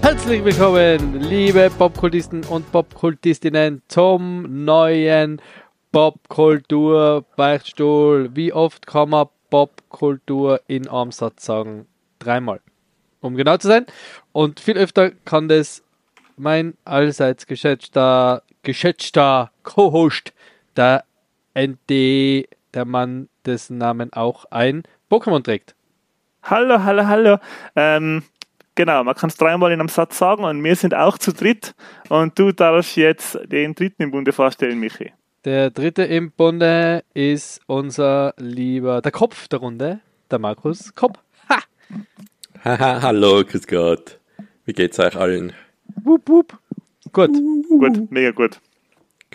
Herzlich willkommen, liebe Popkultisten und Popkultistinnen, zum neuen Popkultur-Beichtstuhl. Wie oft kann man Popkultur in einem Satz sagen? 3-mal, um genau zu sein. Und viel öfter kann das mein allseits geschätzter Co-Host, der ND, der Mann, dessen Namen auch ein Pokémon trägt. Hallo. Genau, man kann es 3-mal in einem Satz sagen und wir sind auch zu dritt und du darfst jetzt den dritten im Bunde vorstellen, Michi. Der dritte im Bunde ist unser lieber, der Kopf der Runde, der Markus Kopp. Ha! Hallo, grüß Gott. Wie geht's euch allen? Wupp, wupp. Gut, mega gut.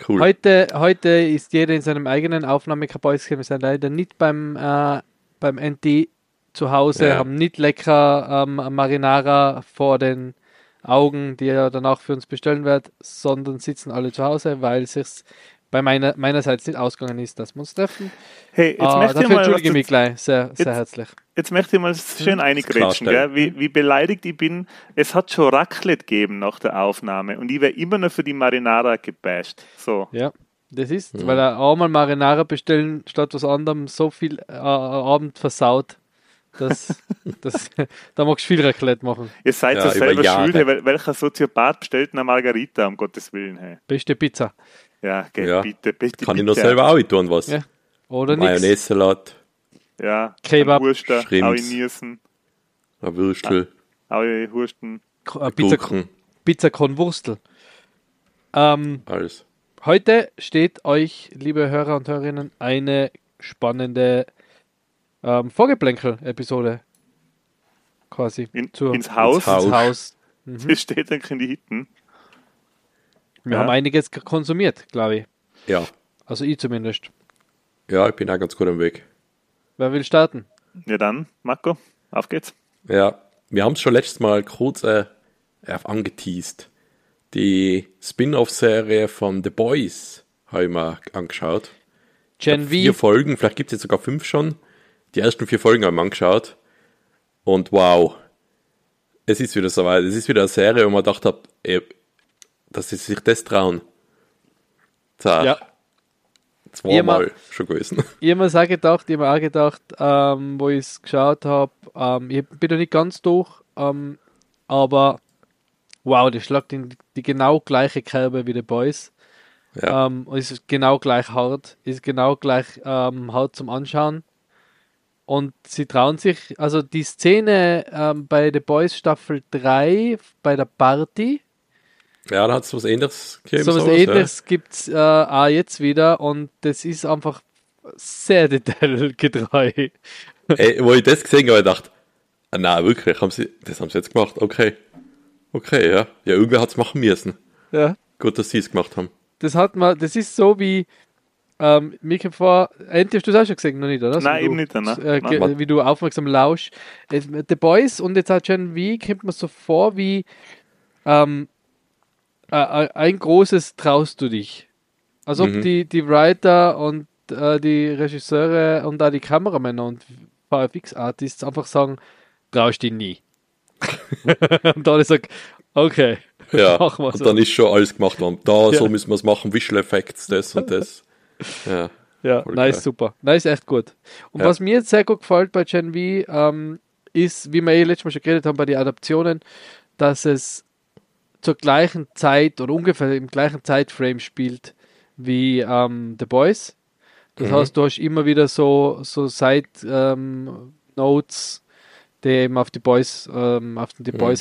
Cool. Heute ist jeder in seinem eigenen Aufnahmekäppäuschen. Wir sind leider nicht beim NT zu Hause, ja. Haben nicht lecker Marinara vor den Augen, die er danach für uns bestellen wird, sondern sitzen alle zu Hause, weil es sich bei meinerseits nicht ausgegangen ist, dass wir uns treffen. Hey, jetzt möchte ich mal, entschuldige mich gleich, sehr, sehr herzlich. Jetzt möchte ich mal schön eingrätschen, gell? Wie beleidigt ich bin. Es hat schon Raclette gegeben nach der Aufnahme und ich wäre immer noch für die Marinara gebasht. So. Ja. Das ist, weil er auch mal Marinara bestellen statt was anderem so viel Abend versaut. Da magst du viel Raclette machen. Ihr seid ja selber schuld, hey, welcher Soziopath bestellt eine Margarita, um Gottes Willen? Hey. Beste Pizza. Ja, okay, ja. Bitte. Kann ich noch selber auch tun, was? Ja. Oder nichts. Mayonnaise-Salat. Ja, Kebab. Wurster, Aui-Niersen. Ein Würstel. Aui-Hursten. Pizza con Wurstel. Alles. Heute steht euch, liebe Hörer und Hörerinnen, eine spannende Vorgeplänkel-Episode quasi ins Haus. Mhm. Das steht dann in die Hitten. Wir haben einiges konsumiert, glaube ich. Ja. Also ich zumindest. Ja, ich bin auch ganz gut am Weg. Wer will starten? Ja dann, Marco, auf geht's. Ja, wir haben es schon letztes Mal kurz angeteased. Die Spin-Off-Serie von The Boys habe ich mir angeschaut. Gen V. 4 Folgen, vielleicht gibt es jetzt sogar 5 schon. Die ersten 4 Folgen haben wir angeschaut und wow, es ist wieder soweit. Es ist wieder eine Serie, wo man gedacht hat, dass sie sich das trauen. Zach. Ja. 2-mal schon gewesen. Ich habe mir auch gedacht, wo ich es geschaut habe, ich bin da nicht ganz durch, aber wow, das schlägt in die genau gleiche Kerbe wie The Boys. Ja. Ist genau gleich hart, ist genau gleich hart zum Anschauen. Und sie trauen sich, also die Szene bei The Boys Staffel 3, bei der Party. Ja, da hat es was Ähnliches gegeben. So was Ähnliches gibt es auch jetzt wieder und das ist einfach sehr detailgetreu. Ey, wo ich das gesehen habe, habe ich gedacht, nein, wirklich, das haben sie jetzt gemacht, okay, ja. Ja, irgendwer hat es machen müssen. Ja. Gut, dass sie es gemacht haben. Das ist so wie... Michael, Enti, hast du das auch schon gesehen? Noch nicht, oder? Nein, eben nicht. Wie du aufmerksam lauschst. The Boys und jetzt auch Gen V kommt mir so vor wie ein großes Traust du dich. Als ob die Writer und die Regisseure und auch die Kameramänner und VFX-Artists einfach sagen, traust dich nie. Und dann sagt, okay, ja, machen wir es. Und dann ist schon alles gemacht worden. So müssen wir es machen, Visual Effects, das und das. Ja, nice, super. Nice, echt gut. Und was mir jetzt sehr gut gefällt bei Gen V, ist, wie wir letztes Mal schon geredet haben bei den Adaptionen, dass es zur gleichen Zeit oder ungefähr im gleichen Zeitframe spielt wie The Boys. Das heißt, du hast immer wieder so Side-Notes, die eben auf die Boys,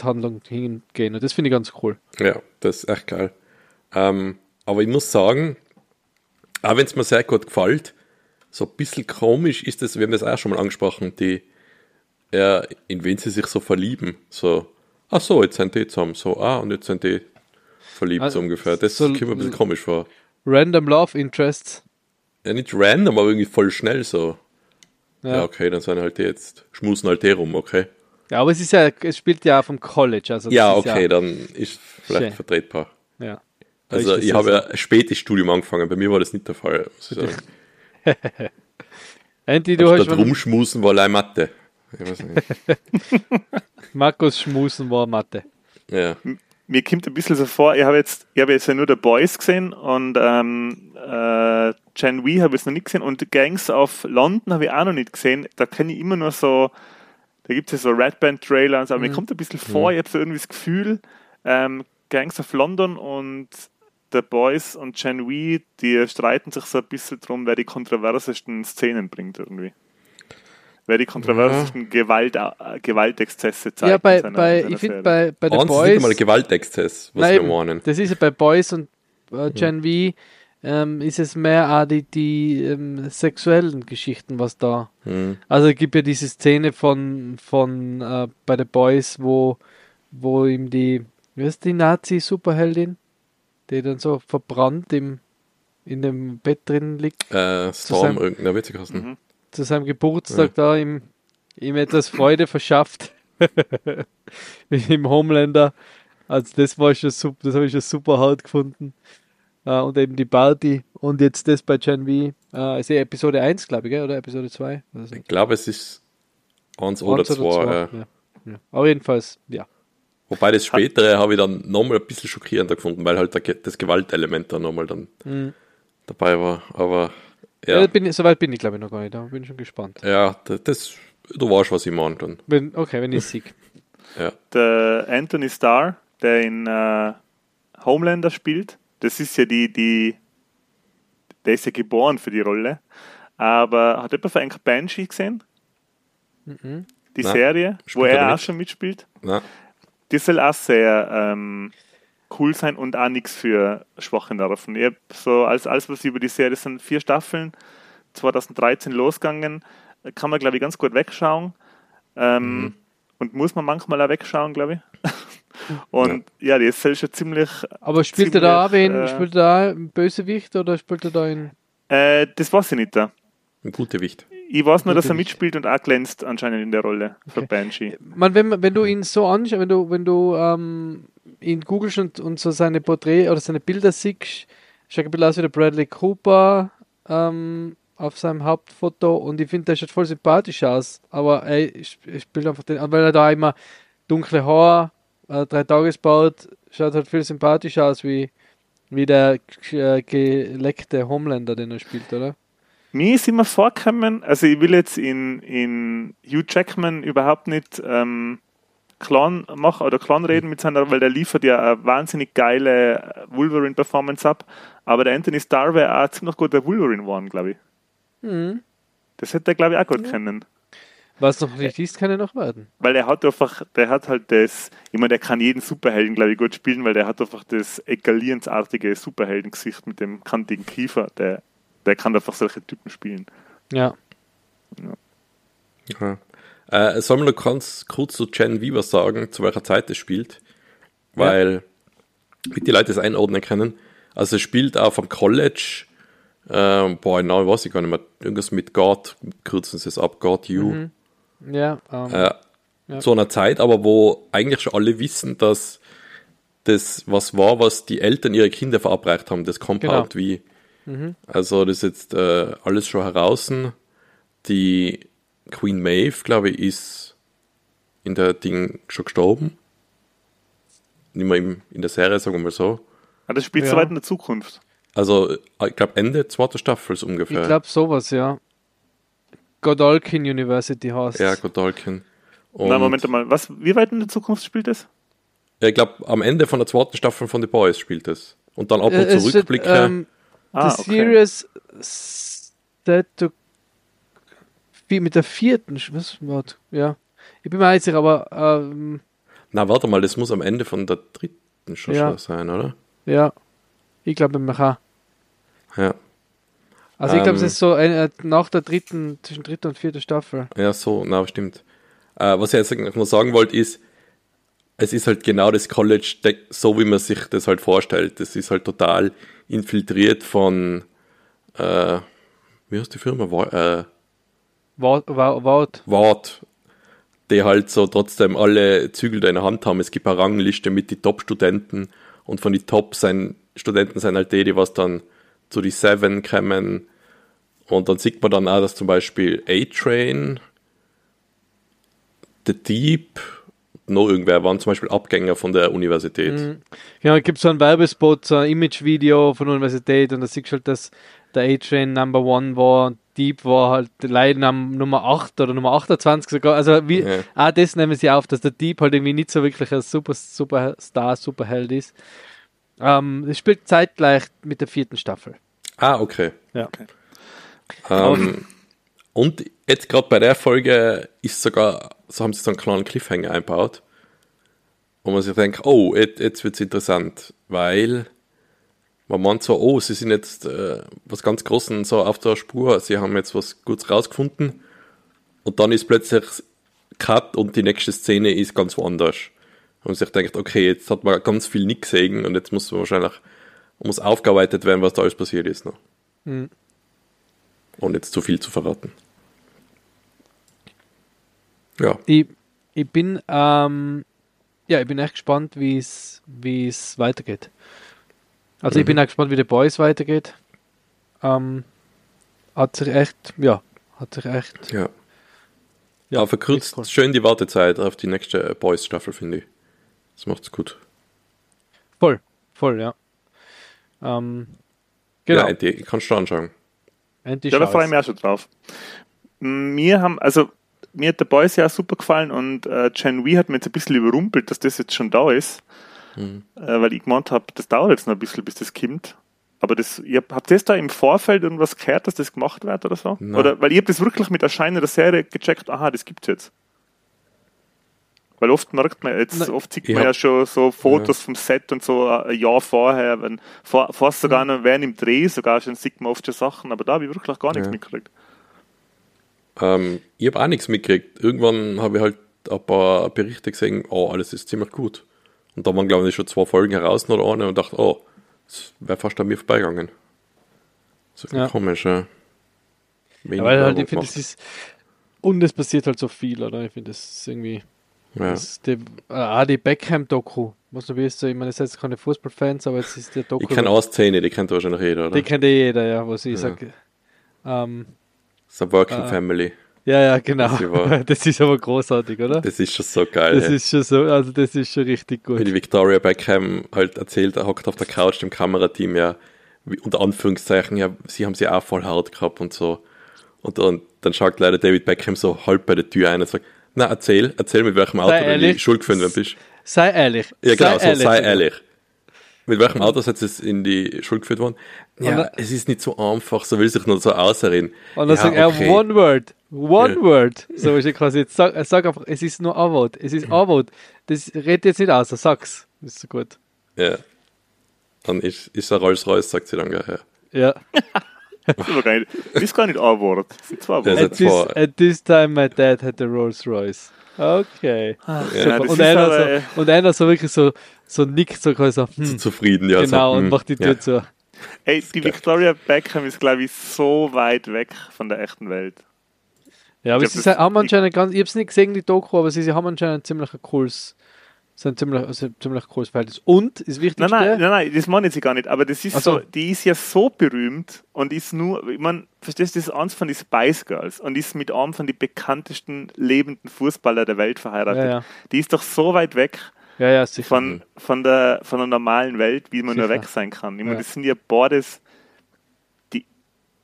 Handlung hingehen. Und das finde ich ganz cool. Ja, das ist echt geil. Aber ich muss sagen, auch wenn es mir sehr gut gefällt, so ein bisschen komisch ist das, wir haben das auch schon mal angesprochen, in wen sie sich so verlieben. So, ach so, jetzt sind die zusammen. So, und jetzt sind die verliebt, so ungefähr. Das kommt mir ein bisschen komisch vor. Random Love Interests. Ja, nicht random, aber irgendwie voll schnell so. Ja, okay, dann sind halt die jetzt, schmusen halt die rum, okay. Ja, aber es ist ja, es spielt ja vom College. Also ja, okay, ja dann ist vielleicht schön vertretbar. Ja. Also ich habe ja spät das Studium angefangen, bei mir war das nicht der Fall. Andy, du hast statt rumschmusen war leider Mathe. Ich weiß nicht. Markus schmusen war Mathe. Ja. Mir kommt ein bisschen so vor, ich habe jetzt ja nur The Boys gesehen und Gen V habe ich noch nicht gesehen und Gangs of London habe ich auch noch nicht gesehen. Da kenne ich immer nur so, da gibt es ja so Red Band Trailer und so, aber mir kommt ein bisschen vor, ich habe so irgendwie das Gefühl, Gangs of London und The Boys und Gen V, die streiten sich so ein bisschen drum, wer die kontroversesten Szenen bringt irgendwie. Wer die kontroversesten Gewaltexzesse zeigt. Ja, bei The Boys... Nicht einmal Gewaltexzess, was nein, wir meinen. Das ist ja bei Boys und Gen V ist es mehr auch die sexuellen Geschichten, was da... Mhm. Also es gibt ja diese Szene von bei The Boys, wo ihm die... Wie ist die Nazi-Superheldin? Die dann so verbrannt in dem Bett drin liegt. Storm, irgendeiner Witzigkasten. Mhm. Zu seinem Geburtstag da ihm etwas Freude verschafft. Mit dem Homelander. Also das war schon super, das habe ich schon super hart gefunden. Und eben die Party. Und jetzt das bei Gen V. Ist ja Episode 1, glaube ich, oder Episode 2? Also ich glaube, es ist 1 oder 2. Ja. Aber jedenfalls, ja. Wobei das Spätere habe ich dann nochmal ein bisschen schockierender gefunden, weil halt das Gewaltelement da nochmal dann dabei war. Aber ja. Soweit bin ich glaube ich noch gar nicht, da bin ich schon gespannt. Ja, du weißt, was ich meine dann. Wenn ich sieg. Ja. Der Anthony Starr, der in Homelander spielt, das ist ja der ist ja geboren für die Rolle, aber hat jemand von einem Banshee gesehen? Mhm. Die Nein, Serie, wo er auch schon mitspielt? Nein. Das soll auch sehr cool sein und auch nichts für Schwache nerven. Ich habe so alles, was ich über die Serie, das sind 4 Staffeln, 2013 losgegangen, kann man, glaube ich, ganz gut wegschauen. Und muss man manchmal auch wegschauen, glaube ich. Und ja, die ist schon ziemlich... Aber spielt er da auch einen Bösewicht oder spielt er da einen... Das weiß ich nicht da. Ein guter Wicht. Ich weiß nur, dass er mitspielt und auch glänzt anscheinend in der Rolle für Banshee. Man, wenn du ihn so anschaust, wenn du ihn googelst und so seine Porträts oder seine Bilder siehst, schaut ein bisschen aus wie der Bradley Cooper auf seinem Hauptfoto und ich finde, der schaut voll sympathisch aus, aber er spielt einfach den, weil er da immer dunkle Haare, 3-Tages-Bart, schaut halt viel sympathischer aus wie der geleckte Homelander, den er spielt, oder? Mir ist immer vorgekommen, also ich will jetzt in Hugh Jackman überhaupt nicht Clown machen oder Clown reden mit seiner, weil der liefert ja eine wahnsinnig geile Wolverine-Performance ab, aber der Anthony Starr wäre auch ziemlich guter Wolverine geworden, glaube ich. Mhm. Das hätte er, glaube ich, auch gut können. Was noch nicht ist, kann er noch werden. Weil der hat halt das, ich meine, der kann jeden Superhelden, glaube ich, gut spielen, weil der hat einfach das egalierensartige Superheldengesicht mit dem kantigen Kiefer, der kann einfach solche Typen spielen. Ja. Sollen wir noch ganz kurz zu Gen V was sagen, zu welcher Zeit es spielt? Weil die Leute es einordnen können. Also es spielt auch vom College, ich weiß gar nicht mehr, irgendwas mit God, kürzen sie es ab, God, you. Mhm. Zu einer Zeit, aber wo eigentlich schon alle wissen, dass das was war, was die Eltern ihre Kinder verabreicht haben, das Compound wie... Also das ist jetzt alles schon heraus. Die Queen Maeve, glaube ich, ist in der Ding schon gestorben. Nicht mehr in der Serie, sagen wir mal so. Ah, das spielt so weit in der Zukunft. Also, ich glaube, Ende 2. Staffel ungefähr. Ich glaube, sowas, ja. Godolkin University heißt. Ja, Godolkin. Na, Moment mal, wie weit in der Zukunft spielt das? Ja, ich glaube, am Ende von der 2. Staffel von The Boys spielt das. Und dann ab und zu Rückblicke... Series mit der 4. Was? Ja. Ich bin mir nicht sicher, aber warte mal, das muss am Ende von der 3. schon sein, oder? Ja. Ich glaube nämlich auch. Ja. Also ich glaube, es ist so nach der 3., zwischen 3. und 4. Staffel. Ja, so, stimmt. Was ich jetzt noch sagen wollte ist, es ist halt genau das College, so wie man sich das halt vorstellt. Das ist halt total infiltriert von, wie heißt die Firma? Ward. die halt so trotzdem alle Zügel da in der Hand haben. Es gibt eine Rangliste mit den Top-Studenten und von den Top-Studenten sind halt die was dann zu die Seven kommen. Und dann sieht man dann auch, dass zum Beispiel A-Train, The Deep, noch irgendwer waren zum Beispiel Abgänger von der Universität. Mhm. Genau, da gibt es so einen Werbespot, so ein Image-Video von der Universität und da siehst du halt, dass der A-Train Number 1 war und Deep war halt leider Nummer 8 oder Nummer 28 sogar. Also auch das nehmen sie auf, dass der Deep halt irgendwie nicht so wirklich ein Superheld ist. Es spielt zeitgleich mit der 4. Staffel. Ah, okay. Ja. Okay. Und jetzt gerade bei der Folge ist sogar, so haben sie so einen kleinen Cliffhanger eingebaut, wo man sich denkt, oh, jetzt wird es interessant, weil man meint so, oh, sie sind jetzt was ganz Großes so auf der Spur, sie haben jetzt was Gutes rausgefunden und dann ist plötzlich Cut und die nächste Szene ist ganz woanders. Und man sich denkt, okay, jetzt hat man ganz viel nicht gesehen und jetzt muss wahrscheinlich aufgearbeitet werden, was da alles passiert ist. Noch. Mhm. Und jetzt zu viel zu verraten. Ja. Ich bin echt gespannt, wie es weitergeht. Also ich bin auch gespannt, wie The Boys weitergeht. Hat sich echt. Ja, verkürzt schön die Wartezeit auf die nächste Boys-Staffel, finde ich. Das macht's gut. Voll, ja. Genau. Ja, die kannst du anschauen. Ja, da freue ich mich auch schon drauf. Mir hat The Boys ja auch super gefallen und Gen V hat mir jetzt ein bisschen überrumpelt, dass das jetzt schon da ist, weil ich gemeint habe, das dauert jetzt noch ein bisschen, bis das kommt. Aber habt ihr das da im Vorfeld irgendwas gehört, dass das gemacht wird oder so? Nein. Oder, weil ich habe das wirklich mit Erscheinen der Serie gecheckt, aha, das gibt's jetzt. Weil oft merkt man jetzt, ja schon so Fotos vom Set und so ein Jahr vorher, fast sogar noch während im Dreh sogar schon sieht man oft schon Sachen, aber da habe ich wirklich gar nichts mitgekriegt. Ich habe auch nichts mitgekriegt. Irgendwann habe ich halt ein paar Berichte gesehen, oh, alles ist ziemlich gut. Und da waren, glaube ich, schon 2 Folgen heraus oder eine und dachte, oh, das wäre fast an mir vorbeigegangen. So komisch, ja. Weil halt, ich finde, das ist. Und es passiert halt so viel, oder? Ich finde, das ist irgendwie. Ja. Das ist die Beckham-Doku. Was du willst, ich meine, das sind jetzt keine Fußballfans, aber jetzt ist der Doku. Ich kenne auch Szene, die kennt wahrscheinlich jeder, oder? Die kennt jeder, ja, was ich sage. Das ist eine Working Family. Ja, genau. Das ist aber großartig, oder? Das ist schon so geil. Das ist schon so, also das ist schon richtig gut. Wie die Victoria Beckham halt erzählt, hockt auf der Couch dem Kamerateam, ja, unter Anführungszeichen, ja, sie haben sie auch voll hart gehabt und so. Und dann schaut leider David Beckham so halb bei der Tür ein und sagt, na, erzähl mit welchem Auto du schuld gefunden bist. Sei ehrlich. Ja, genau, sei ehrlich. Mit welchem Auto seid ihr in die Schule geführt worden? Ja, es ist nicht so einfach, so will sich nur so ausreden. Und dann sagt er, one word. So ist er quasi, jetzt sag einfach, es ist nur ein Wort, das redet jetzt nicht aus, sag's. Ist so gut. Ja. Dann ist er Rolls-Royce, sagt sie dann gleich. Ja. Das ist gar nicht ein Wort. Das sind 2 Worte. At this time my dad had a Rolls Royce. Okay. Ach, ja, und einer so wirklich so nickt, so quasi so. Zufrieden, ja. Genau, so, und macht die Tür zu. Ey, die Victoria Beckham ist, glaube ich, so weit weg von der echten Welt. Ja, aber sie haben anscheinend ganz, ich habe es nicht gesehen, die Doku, aber sie haben anscheinend ziemlich cooles Verhältnis. Und, ist wichtig. Nein, das meine ich jetzt gar nicht. Aber das ist so, die ist ja so berühmt und ist nur, ich meine, verstehst du, das ist eins von den Spice Girls und ist mit einem von den bekanntesten lebenden Fußballer der Welt verheiratet. Ja. Die ist doch so weit weg von der normalen Welt, wie man nur weg sein kann. Ich meine, das sind ja Bordes.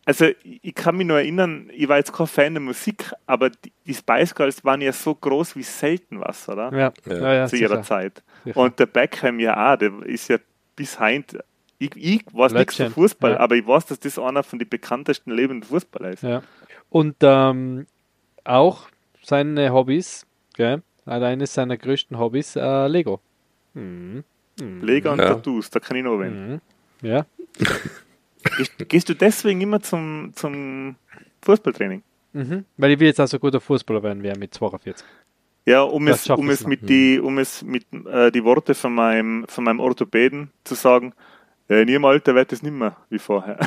Also, ich kann mich noch erinnern, ich war jetzt kein Fan der Musik, aber die Spice Girls waren ja so groß wie selten was, oder? Ja, zu ihrer Zeit. Sicher. Und der Beckham ja auch, der ist ja bis heute, ich weiß nichts von Fußball, aber ich weiß, dass das einer von den bekanntesten lebenden Fußballern ist. Ja. Und auch seine Hobbys, gell? Eines seiner größten Hobbys, Lego. Lego und Tattoos, da kann ich noch erwähnen. Ja. Gehst du deswegen immer zum Fußballtraining? Mhm, weil ich will jetzt auch so guter Fußballer werden, wäre mit 42. Ja, um es mit die Worte von meinem Orthopäden zu sagen, in ihrem Alter wird es nicht mehr wie vorher.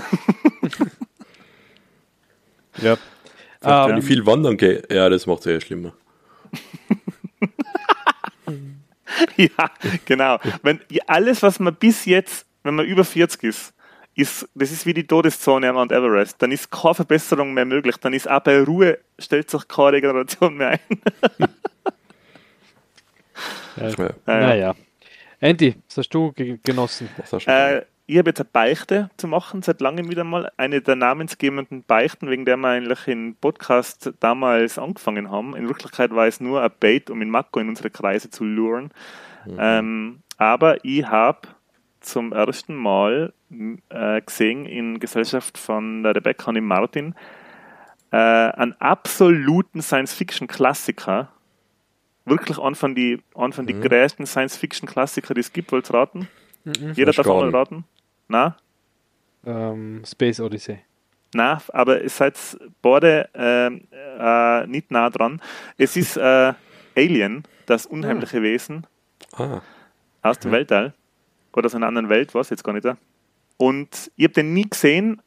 Wenn ich viel wandern gehe, das macht es eher schlimmer. Ja, genau. Wenn alles, was man bis jetzt, wenn man über 40 ist, das ist wie die Todeszone am Mount Everest. Dann ist keine Verbesserung mehr möglich. Dann ist auch bei Ruhe, stellt sich keine Regeneration mehr ein. Naja. Andy, was hast du genossen? Ich habe jetzt eine Beichte zu machen, seit langem wieder mal. Eine der namensgebenden Beichten, wegen der wir eigentlich im Podcast damals angefangen haben. In Wirklichkeit war es nur ein Bait, um in Makko in unsere Kreise zu luren. Mhm. Aber ich habe zum ersten Mal gesehen, in Gesellschaft von der Rebecca und dem Martin, einen absoluten Science-Fiction-Klassiker. Wirklich einen von die größten Science-Fiction-Klassiker, die es gibt, wollt ihr raten? Mhm. Jeder darf mal raten. Na? Space Odyssey. Na, aber ihr seid beide nicht nah dran. Es ist Alien, das unheimliche Wesen aus dem Weltall. Oder aus einer anderen Welt, weiß ich jetzt gar nicht. Und ich habe den nie gesehen,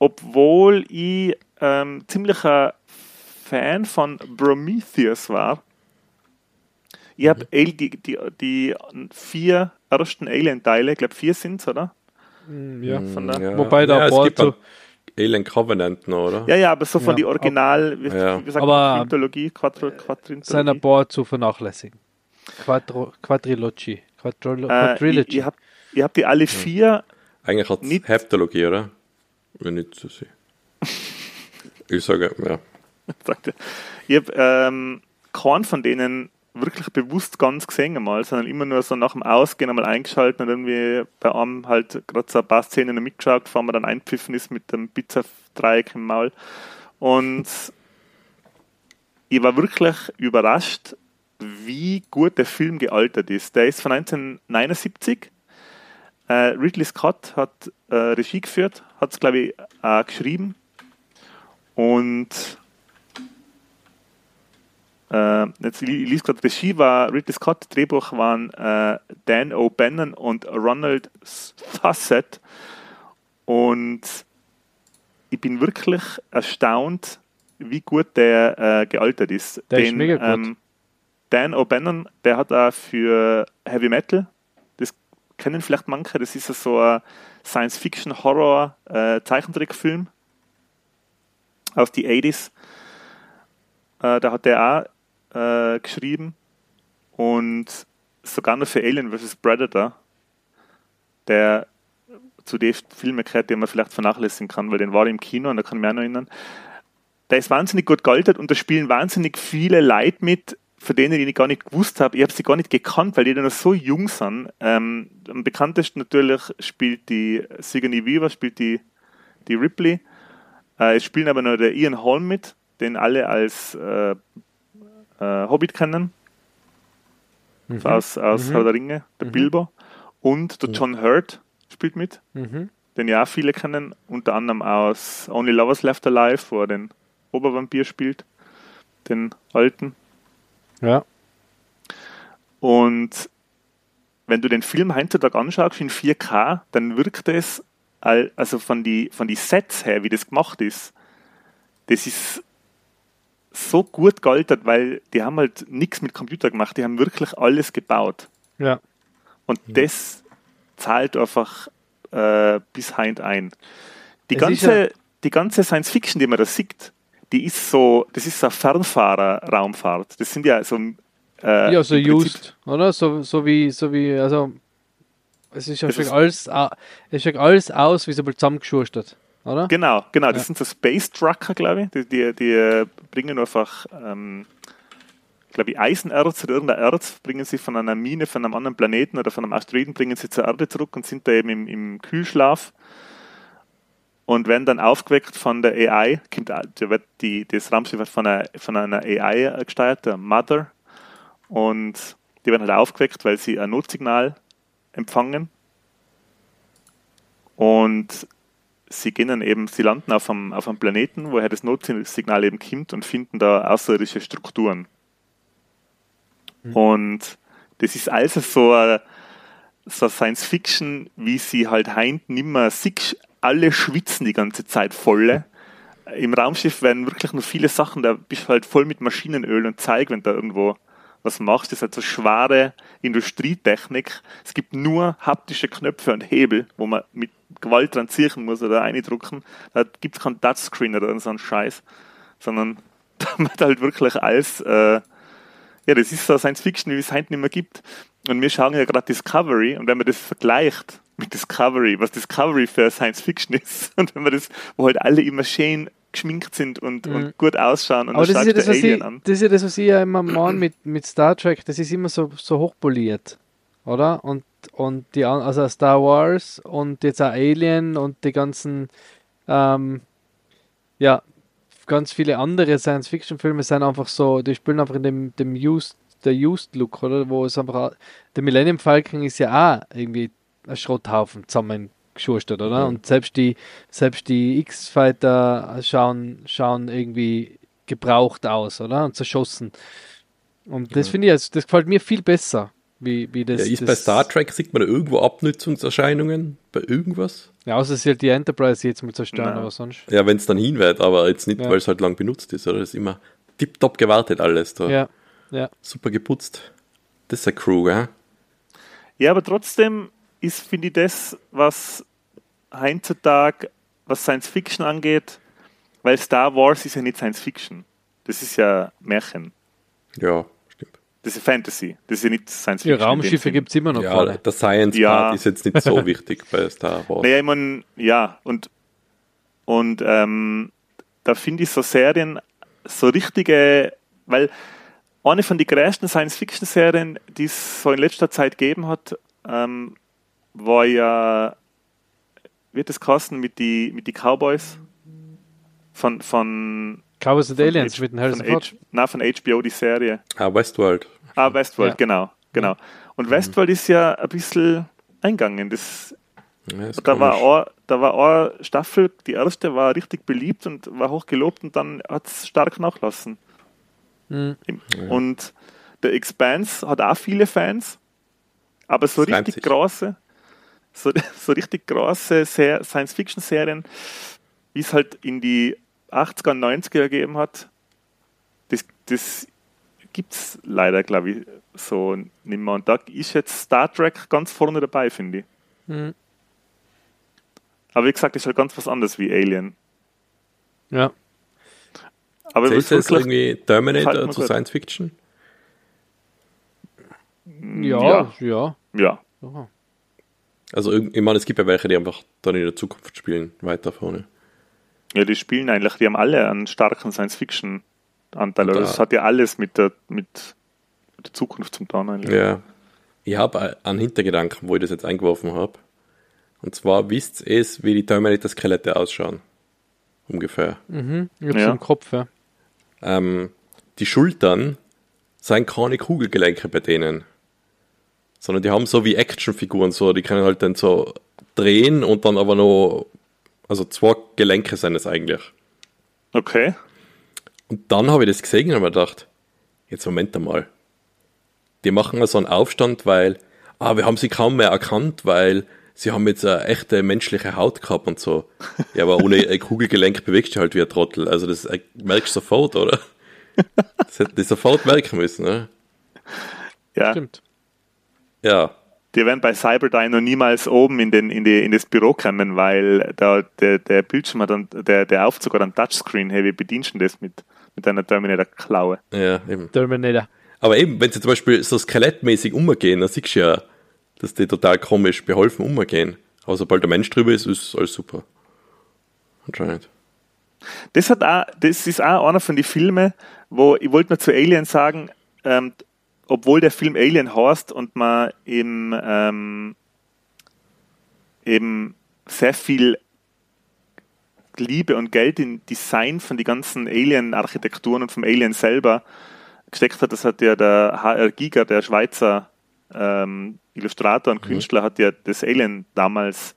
obwohl ich ziemlicher Fan von Prometheus war. Ich habe die 4 ersten Alien-Teile, ich glaube 4 sind es, oder? Ja. Von der, ja. Wobei da es gibt Alien Covenant noch, oder? Ja, aber so von die Original, wie gesagt, Quintologie, Quadrilogie. Sein Board zu vernachlässigen. Quadrilogie. Ich hab die alle 4. Eigentlich hat es Heptologie, oder? Wenn nicht so sehen. Ich sage, ja. Ich habe keinen von denen wirklich bewusst ganz gesehen einmal, sondern immer nur so nach dem Ausgehen einmal eingeschaltet und irgendwie bei einem halt gerade so ein paar Szenen mitgeschaut, bevor man dann einpfiffen ist mit dem Pizza-Dreieck im Maul. Und ich war wirklich überrascht, wie gut der Film gealtert ist. Der ist von 1979. Ridley Scott hat Regie geführt, hat es, glaube ich, auch geschrieben. Und jetzt liest gerade, Regie war Ridley Scott, Drehbuch waren Dan O'Bannon und Ronald Sussett. Und ich bin wirklich erstaunt, wie gut der gealtert ist. Der ist mega gut. Dan O'Bannon, der hat auch für Heavy Metal, das kennen vielleicht manche, das ist so ein Science-Fiction-Horror-Zeichentrickfilm aus den 80s. Da hat der auch geschrieben und sogar noch für Alien vs. Predator, der zu den Filmen gehört, den man vielleicht vernachlässigen kann, weil den war im Kino und da kann ich mich auch noch erinnern. Der ist wahnsinnig gut gealtert und da spielen wahnsinnig viele Leute mit, von denen, die ich gar nicht gewusst habe. Ich habe sie gar nicht gekannt, weil die noch so jung sind. Am bekanntesten natürlich spielt die Sigourney Weaver, spielt die Ripley. Es spielen aber noch der Ian Holm mit, den alle als Hobbit kennen. Mhm. Also aus Herr der Ringe, der Bilbo. Und der John Hurt spielt mit, den ja auch viele kennen. Unter anderem aus Only Lovers Left Alive, wo er den Obervampir spielt, den alten. Ja. Und wenn du den Film heutzutage anschaust in 4K, dann wirkt es, also von die Sets her, wie das gemacht ist, das ist so gut gealtert, weil die haben halt nichts mit Computer gemacht, die haben wirklich alles gebaut. Ja. Und das zahlt einfach bis heint ein. Die ganze Science-Fiction, die man da sieht, die ist so, das ist so eine Fernfahrer-Raumfahrt. Das sind ja so so used, oder? So wie, also es schaut alles aus, wie es zusammengeschustert, oder? Genau. Das sind so Space Trucker, glaube ich. Die bringen einfach, glaube ich, Eisenerz oder irgendein Erz, bringen sie von einer Mine, von einem anderen Planeten oder von einem Asteroiden, bringen sie zur Erde zurück und sind da eben im Kühlschlaf. Und werden dann aufgeweckt von der AI, das Raumschiff wird von einer AI gesteuert, der Mother. Und die werden halt aufgeweckt, weil sie ein Notsignal empfangen. Und sie landen auf einem Planeten, woher das Notsignal eben kommt und finden da außerirdische Strukturen. Mhm. Und das ist also so Science-Fiction, wie sie halt heint nimmer sich. Alle schwitzen die ganze Zeit volle, im Raumschiff werden wirklich nur viele Sachen, da bist du halt voll mit Maschinenöl und Zeug, wenn du da irgendwo was machst. Das ist halt so schwere Industrietechnik. Es gibt nur haptische Knöpfe und Hebel, wo man mit Gewalt dran ziehen muss oder reindrücken. Da gibt es keinen Touchscreen oder so einen Scheiß, sondern da hat halt wirklich alles... ja, das ist so Science-Fiction, wie es heute nicht mehr gibt. Und wir schauen ja gerade Discovery, und wenn man das vergleicht mit Discovery, was Discovery für Science-Fiction ist, und wenn man das, wo halt alle immer schön geschminkt sind und gut ausschauen, und aber dann schaust du Alien an. Das ist ja das, was ich ja immer meine mit Star Trek, das ist immer so hochpoliert, oder? Und die, also Star Wars und jetzt auch Alien und die ganzen, ja, ganz viele andere Science-Fiction-Filme sind einfach so, die spielen einfach in dem Used-Look, oder? Wo es einfach, der Millennium Falcon ist ja auch irgendwie ein Schrotthaufen zusammengeschurzt, oder? Mhm. Und selbst die X-Fighter schauen irgendwie gebraucht aus, oder? Und zerschossen. Und das finde ich, also, das gefällt mir viel besser, wie das... Ja, bei Star Trek sieht man da irgendwo Abnutzungserscheinungen bei irgendwas? Ja, außer es ist halt die Enterprise jetzt mal zerstören, aber sonst... Ja, wenn es dann hinweiht, aber jetzt nicht, weil es halt lang benutzt ist, oder? Das ist immer tipptopp gewartet alles da. Ja, ja. Super geputzt. Das ist eine Crew, gell? Ja, aber trotzdem... ist, finde ich, das, was heutzutage, was Science-Fiction angeht, weil Star Wars ist ja nicht Science-Fiction. Das ist ja Märchen. Ja, stimmt. Das ist Fantasy. Das ist ja nicht Science-Fiction. Ja, Raumschiffe gibt es immer noch. Ja, der Science-Part ist jetzt nicht so wichtig bei Star Wars. Naja, ich meine, ja, und da finde ich so Serien so richtige, weil eine von den größten Science-Fiction-Serien, die es so in letzter Zeit gegeben hat, war ja, wird das kosten mit die Cowboys von Cowboys and Aliens mit den Harrison Ford? Nein, von HBO die Serie. Westworld. Westworld, ja. Genau. Und Westworld ist ja ein bisschen eingegangen. Da war eine Staffel, die erste war richtig beliebt und war hochgelobt und dann hat es stark nachlassen. Mhm. Und The Expanse hat auch viele Fans, aber so richtig große... So richtig große Science-Fiction-Serien, wie es halt in die 80er und 90er gegeben hat, das gibt es leider, glaube ich, so nicht mehr. Und da ist jetzt Star Trek ganz vorne dabei, finde ich. Mhm. Aber wie gesagt, das ist halt ganz was anderes wie Alien. Ja. Aber ist das irgendwie Terminator zu Science-Fiction? Ja. Aha. Also, ich meine, es gibt ja welche, die einfach dann in der Zukunft spielen, weiter vorne. Ja, die spielen eigentlich, die haben alle einen starken Science-Fiction-Anteil. Also das hat ja alles mit der Zukunft zum tun eigentlich. Ja. Ich habe einen Hintergedanken, wo ich das jetzt eingeworfen habe. Und zwar, wisst ihr es, wie die Terminator-Skelette ausschauen? Ungefähr. Mhm, ich hab's im Kopf, ja. Die Schultern sind keine Kugelgelenke bei denen, sondern die haben so wie Actionfiguren, so, die können halt dann so drehen und dann aber noch, also 2 Gelenke sind es eigentlich. Okay. Und dann habe ich das gesehen und habe mir gedacht, jetzt Moment einmal, die machen so einen Aufstand, weil, wir haben sie kaum mehr erkannt, weil sie haben jetzt eine echte menschliche Haut gehabt und so. Ja, aber ohne ein Kugelgelenk bewegst du halt wie ein Trottel, also das merkst du sofort, oder? Das hätten die sofort merken müssen, ne? Ja. Stimmt. Ja. Die werden bei Cyberdyne noch niemals oben in das Büro kommen, weil der Bildschirm hat dann, der Aufzug hat einen Touchscreen. Hey, wie bedienst du das mit einer Terminator-Klaue? Ja, eben. Terminator. Aber eben, wenn sie zum Beispiel so skelettmäßig umgehen, dann siehst du ja, dass die total komisch beholfen umgehen. Aber sobald der Mensch drüber ist, ist alles super. Anscheinend. Das ist auch einer von den Filmen, wo, ich wollte noch zu Alien sagen, obwohl der Film Alien heißt und man eben sehr viel Liebe und Geld in Design von den ganzen Alien-Architekturen und vom Alien selber gesteckt hat, das hat ja der HR Giger, der Schweizer Illustrator und Künstler, hat ja das Alien damals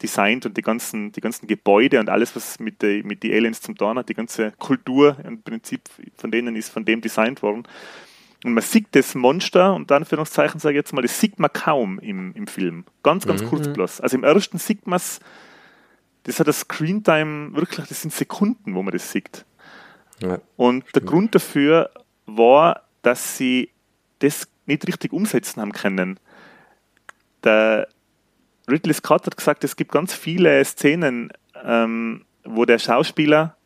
designt und die ganzen Gebäude und alles, was mit den Aliens zum tun hat, die ganze Kultur im Prinzip von denen ist von dem designt worden. Und man sieht das Monster, und dann für das Zeichen sage ich jetzt mal, das sieht man kaum im Film. Ganz kurz bloß. Also im ersten sieht man es das hat eine Screentime, wirklich, das sind Sekunden, wo man das sieht. Ja, und stimmt. Der Grund dafür war, dass sie das nicht richtig umsetzen haben können. Der Ridley Scott hat gesagt, es gibt ganz viele Szenen, wo der Schauspieler,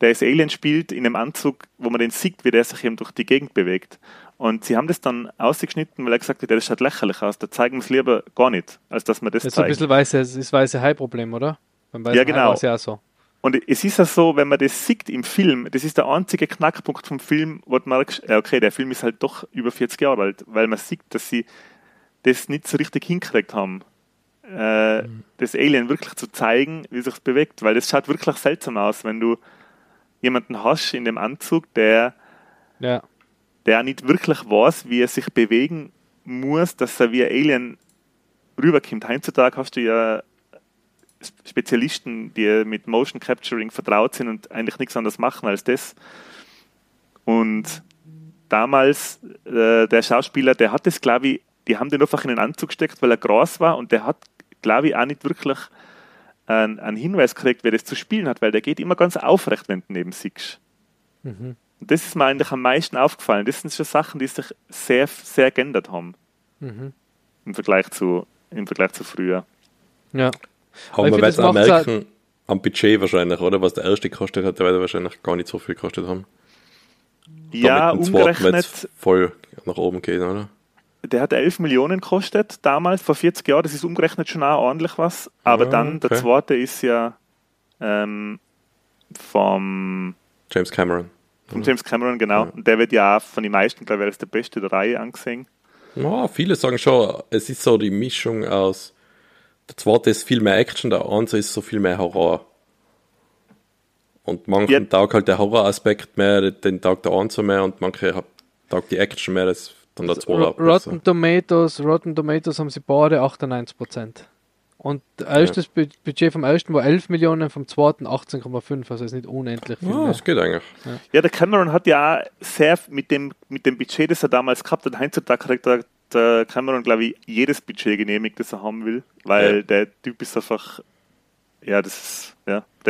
der das Alien spielt, in einem Anzug, wo man den sieht, wie der sich eben durch die Gegend bewegt. Und sie haben das dann ausgeschnitten, weil er gesagt hat, das schaut lächerlich aus, da zeigen wir es lieber gar nicht, als dass man das zeigt. Das ist ein bisschen weiße Hai-Problem, oder? Ja, genau. Ja, so. Und es ist ja so, wenn man das sieht im Film, das ist der einzige Knackpunkt vom Film, wo man merkt, okay, der Film ist halt doch über 40 Jahre alt, weil man sieht, dass sie das nicht so richtig hingekriegt haben, das Alien wirklich zu zeigen, wie sich es bewegt, weil das schaut wirklich seltsam aus, wenn du jemanden hast in dem Anzug, der nicht wirklich weiß, wie er sich bewegen muss, dass er wie ein Alien rüberkommt. Heutzutage hast du ja Spezialisten, die mit Motion Capturing vertraut sind und eigentlich nichts anderes machen als das. Und damals, der Schauspieler, der hat das, glaube ich, die haben den einfach in den Anzug gesteckt, weil er groß war, und der hat, glaube ich, auch nicht wirklich einen Hinweis gekriegt, wer das zu spielen hat, weil der geht immer ganz aufrecht, wenn du neben siehst. Mhm. Und das ist mir eigentlich am meisten aufgefallen. Das sind schon Sachen, die sich sehr, sehr geändert haben. Mhm. Im Vergleich zu früher. Ja. Aber wir werden auch merken, am Budget wahrscheinlich, oder? Was der erste gekostet hat, der wird wahrscheinlich gar nicht so viel gekostet haben. Ja, umgerechnet. Voll nach oben gehen, oder? Der hat 11 Millionen gekostet, damals, vor 40 Jahren. Das ist umgerechnet schon auch ordentlich was. Aber ja, dann, der zweite ist ja vom James Cameron. Von James Cameron, genau. Ja. Und der wird ja auch von den meisten, glaube ich, als der beste der Reihe angesehen. Ja, viele sagen schon, es ist so die Mischung aus, der zweite ist viel mehr Action, der andere ist so viel mehr Horror. Und manchen taugt halt der Horroraspekt mehr, den taugt der andere mehr, und manche taugt die Action mehr, das dann der zweite. Rotten Tomatoes haben sie beide 98%. Und das Budget vom ersten war 11 Millionen, vom zweiten 18,5, also ist nicht unendlich viel. Ja, das geht eigentlich. Ja, der Cameron hat ja auch sehr mit dem Budget, das er damals gehabt hat, heutzutage kriegt der Cameron, glaube ich, jedes Budget genehmigt, das er haben will, weil der Typ ist einfach, der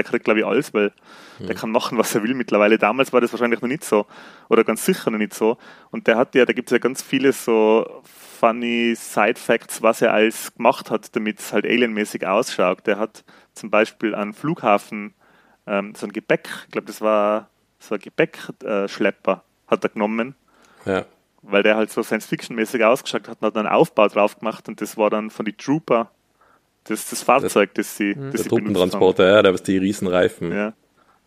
kriegt, glaube ich, alles, weil der kann machen, was er will mittlerweile. Damals war das wahrscheinlich noch nicht so, oder ganz sicher noch nicht so. Und der hat ja, da gibt es ja ganz viele so funny Side-Facts, was er alles gemacht hat, damit es halt alienmäßig ausschaut. Der hat zum Beispiel an Flughafen so ein Gepäck, ich glaube, das war so ein Gepäckschlepper, hat er genommen, weil der halt so Science-Fiction-mäßig ausgeschaut hat, und hat dann einen Aufbau drauf gemacht, und das war dann von den Trooper, das Fahrzeug, das sie benutzt haben. Der Truppentransporter, der was die Riesenreifen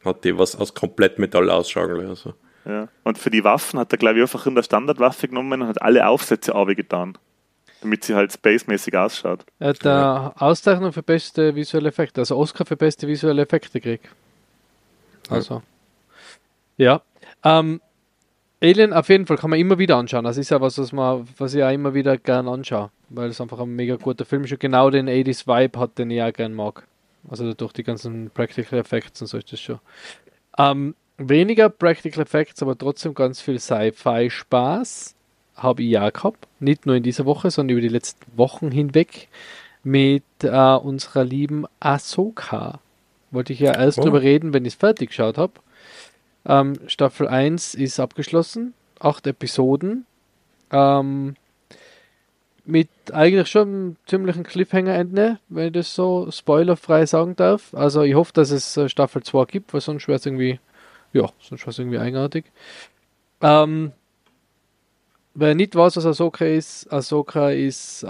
hat, die was aus komplett Metall ausschauen lassen. Ja. Und für die Waffen hat er, glaube ich, einfach in der Standardwaffe genommen und hat alle Aufsätze runtergetan, damit sie halt spacemäßig ausschaut. Er hat eine Auszeichnung für beste visuelle Effekte, also Oscar für beste visuelle Effekte gekriegt. Also, Alien auf jeden Fall kann man immer wieder anschauen. Das ist ja was ich ja immer wieder gern anschaue, weil es einfach ein mega guter Film schon genau den 80s Vibe hat, den ich auch gern mag. Also durch die ganzen Practical Effects und so ist das schon. Weniger Practical Effects, aber trotzdem ganz viel Sci-Fi-Spaß habe ich ja gehabt. Nicht nur in dieser Woche, sondern über die letzten Wochen hinweg mit unserer lieben Ahsoka. Wollte ich ja erst drüber reden, wenn ich es fertig geschaut habe. Staffel 1 ist abgeschlossen. 8 Episoden. Mit eigentlich schon einem ziemlichen Cliffhanger-Ende, wenn ich das so spoilerfrei sagen darf. Also ich hoffe, dass es Staffel 2 gibt, weil sonst wäre es irgendwie eigenartig. Wer nicht weiß, was Ahsoka ist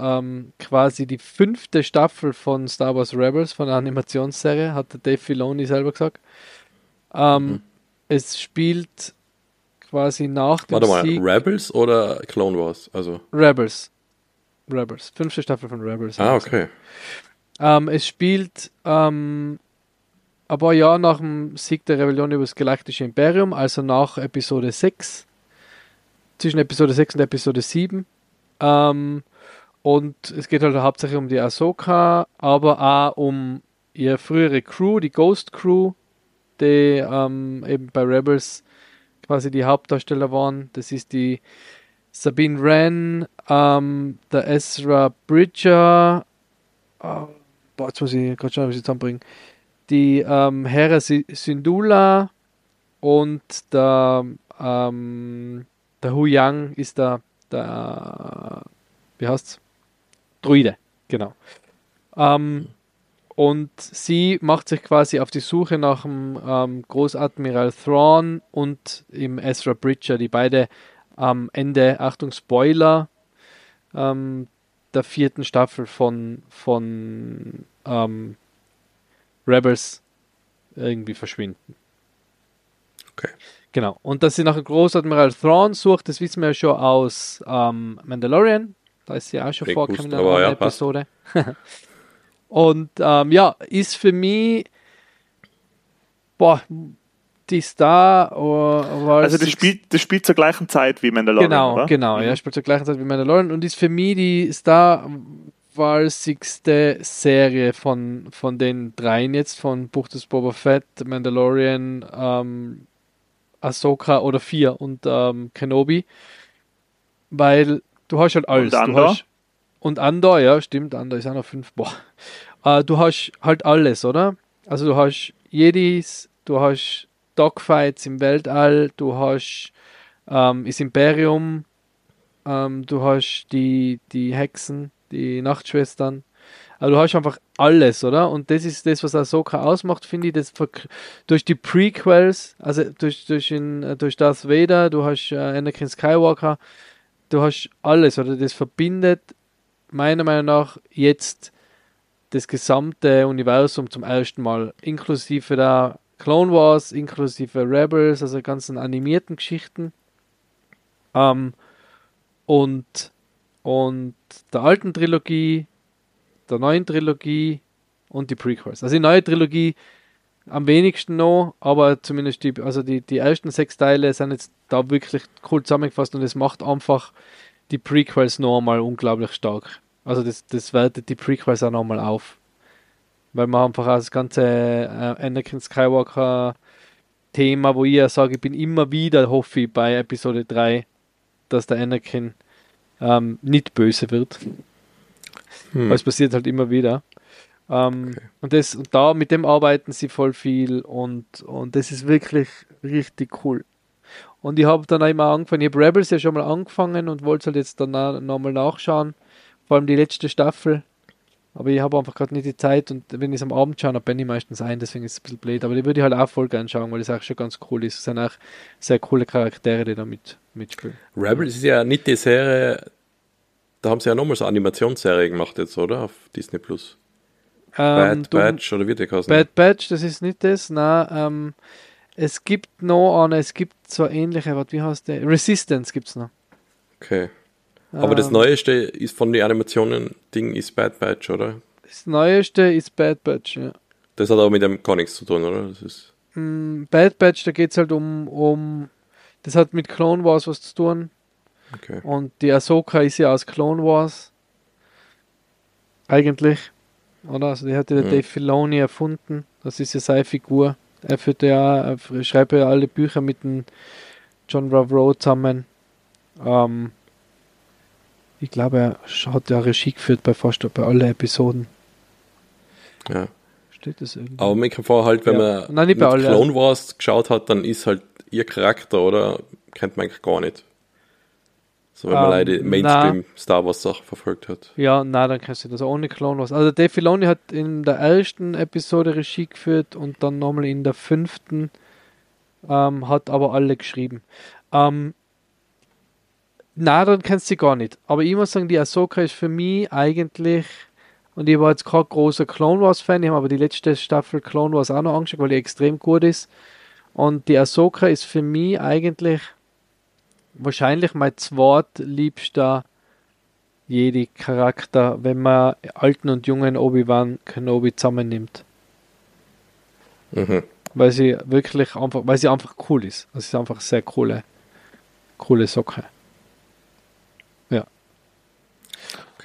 quasi die 5. Staffel von Star Wars Rebels, von der Animationsserie, hat der Dave Filoni selber gesagt. Es spielt quasi nach dem Sieg... Rebels oder Clone Wars? Also Rebels. 5. Staffel von Rebels. Ah, okay. Es spielt... ein paar Jahre nach dem Sieg der Rebellion über das Galaktische Imperium, also nach Episode 6, zwischen Episode 6 und Episode 7. Und es geht halt hauptsächlich um die Ahsoka, aber auch um ihre frühere Crew, die Ghost Crew, die eben bei Rebels quasi die Hauptdarsteller waren. Das ist die Sabine Wren, der Ezra Bridger, jetzt muss ich gerade schauen, ob ich sie zusammenbringe. die Hera Syndulla und der Hu Yang ist der wie heißt's? Druide, genau. Und sie macht sich quasi auf die Suche nach dem Großadmiral Thrawn und im Ezra Bridger, die beide am Ende, Achtung Spoiler, der 4. Staffel von Rebels irgendwie verschwinden. Okay. Genau. Und dass sie nach dem Großadmiral Thrawn sucht, das wissen wir ja schon aus Mandalorian. Da ist sie auch schon vorgekommen in einer Episode. Und ist für mich die Star Wars. Also das spielt zur gleichen Zeit wie Mandalorian, genau, oder? Genau, ja, spielt zur gleichen Zeit wie Mandalorian und ist für mich die Star Warsigste Serie von den dreien jetzt, von Buch des Boba Fett, Mandalorian, Ahsoka oder 4 und Kenobi, weil du hast halt alles. Und Andor? Und Andor, ja, stimmt, Andor ist auch noch 5. Du hast halt alles, oder? Also du hast Jedis, du hast Dogfights im Weltall, du hast das Imperium, du hast die Hexen, die Nachtschwestern. Also du hast einfach alles, oder? Und das ist das, was Ahsoka ausmacht, finde ich. Das durch die Prequels, also durch Darth Vader, du hast Anakin Skywalker, du hast alles, oder? Das verbindet meiner Meinung nach jetzt das gesamte Universum zum ersten Mal, inklusive der Clone Wars, inklusive Rebels, also ganzen animierten Geschichten und der alten Trilogie, der neuen Trilogie und die Prequels. Also die neue Trilogie am wenigsten noch, aber zumindest die ersten 6 Teile sind jetzt da wirklich cool zusammengefasst und es macht einfach die Prequels noch einmal unglaublich stark. Also das wertet die Prequels auch noch einmal auf. Weil man einfach auch das ganze Anakin Skywalker Thema, wo ich ja sage, ich bin immer wieder, hoffe ich, bei Episode 3, dass der Anakin nicht böse wird. Weil es passiert halt immer wieder. Okay. Und mit dem arbeiten sie voll viel und das ist wirklich richtig cool. Und ich habe dann auch immer angefangen, ich habe Rebels ja schon mal angefangen und wollte halt jetzt dann nochmal nachschauen, vor allem die letzte Staffel. Aber ich habe einfach gerade nicht die Zeit und wenn ich es am Abend schaue, dann bin ich meistens ein, deswegen ist es ein bisschen blöd. Aber die würde ich halt auch voll gerne schauen, weil es auch schon ganz cool ist. Es sind auch sehr coole Charaktere, die da mitspielen. Rebels ist ja nicht die Serie, da haben sie ja nochmal so Animationsserie gemacht jetzt, oder? Auf Disney Plus. Bad Batch, oder wie die heißen? Bad Batch, das ist nicht das, nein. Es gibt noch eine, es gibt so ähnliche, wie heißt der? Resistance gibt es noch. Okay. Aber das Neueste ist von den Animationen-Ding ist Bad Batch, oder? Das Neueste ist Bad Batch, ja. Das hat auch mit dem gar nichts zu tun, oder? Das ist Bad Batch, da geht es halt um... Das hat mit Clone Wars was zu tun. Okay. Und die Ahsoka ist ja aus Clone Wars. Eigentlich. Oder? Also die hat ja Dave Filoni erfunden. Das ist ja seine Figur. Er führt ja, er schreibt ja alle Bücher mit dem John Favreau zusammen. Ich glaube, er hat ja Regie geführt bei fast bei allen Episoden. Ja. Steht das irgendwie? Aber man kann vorher halt, wenn man Nein, nicht bei allen. Clone Wars geschaut hat, dann ist halt ihr Charakter, oder? Kennt man eigentlich gar nicht. So, wenn man leider Mainstream-Star Wars-Sachen verfolgt hat. Ja, nein, dann kannst du das ohne Clone Wars. Also Dave Filoni hat in der ersten Episode Regie geführt und dann nochmal in der 5. Hat aber alle geschrieben. Nein, dann kennst du sie gar nicht. Aber ich muss sagen, die Ahsoka ist für mich eigentlich, und ich war jetzt kein großer Clone Wars-Fan, ich habe aber die letzte Staffel Clone Wars auch noch angeschaut, weil die extrem gut ist. Und die Ahsoka ist für mich eigentlich wahrscheinlich mein zweitliebster Jedi-Charakter, wenn man alten und jungen Obi-Wan Kenobi zusammennimmt. Mhm. Weil sie wirklich einfach, cool ist. Das ist einfach sehr coole Socke.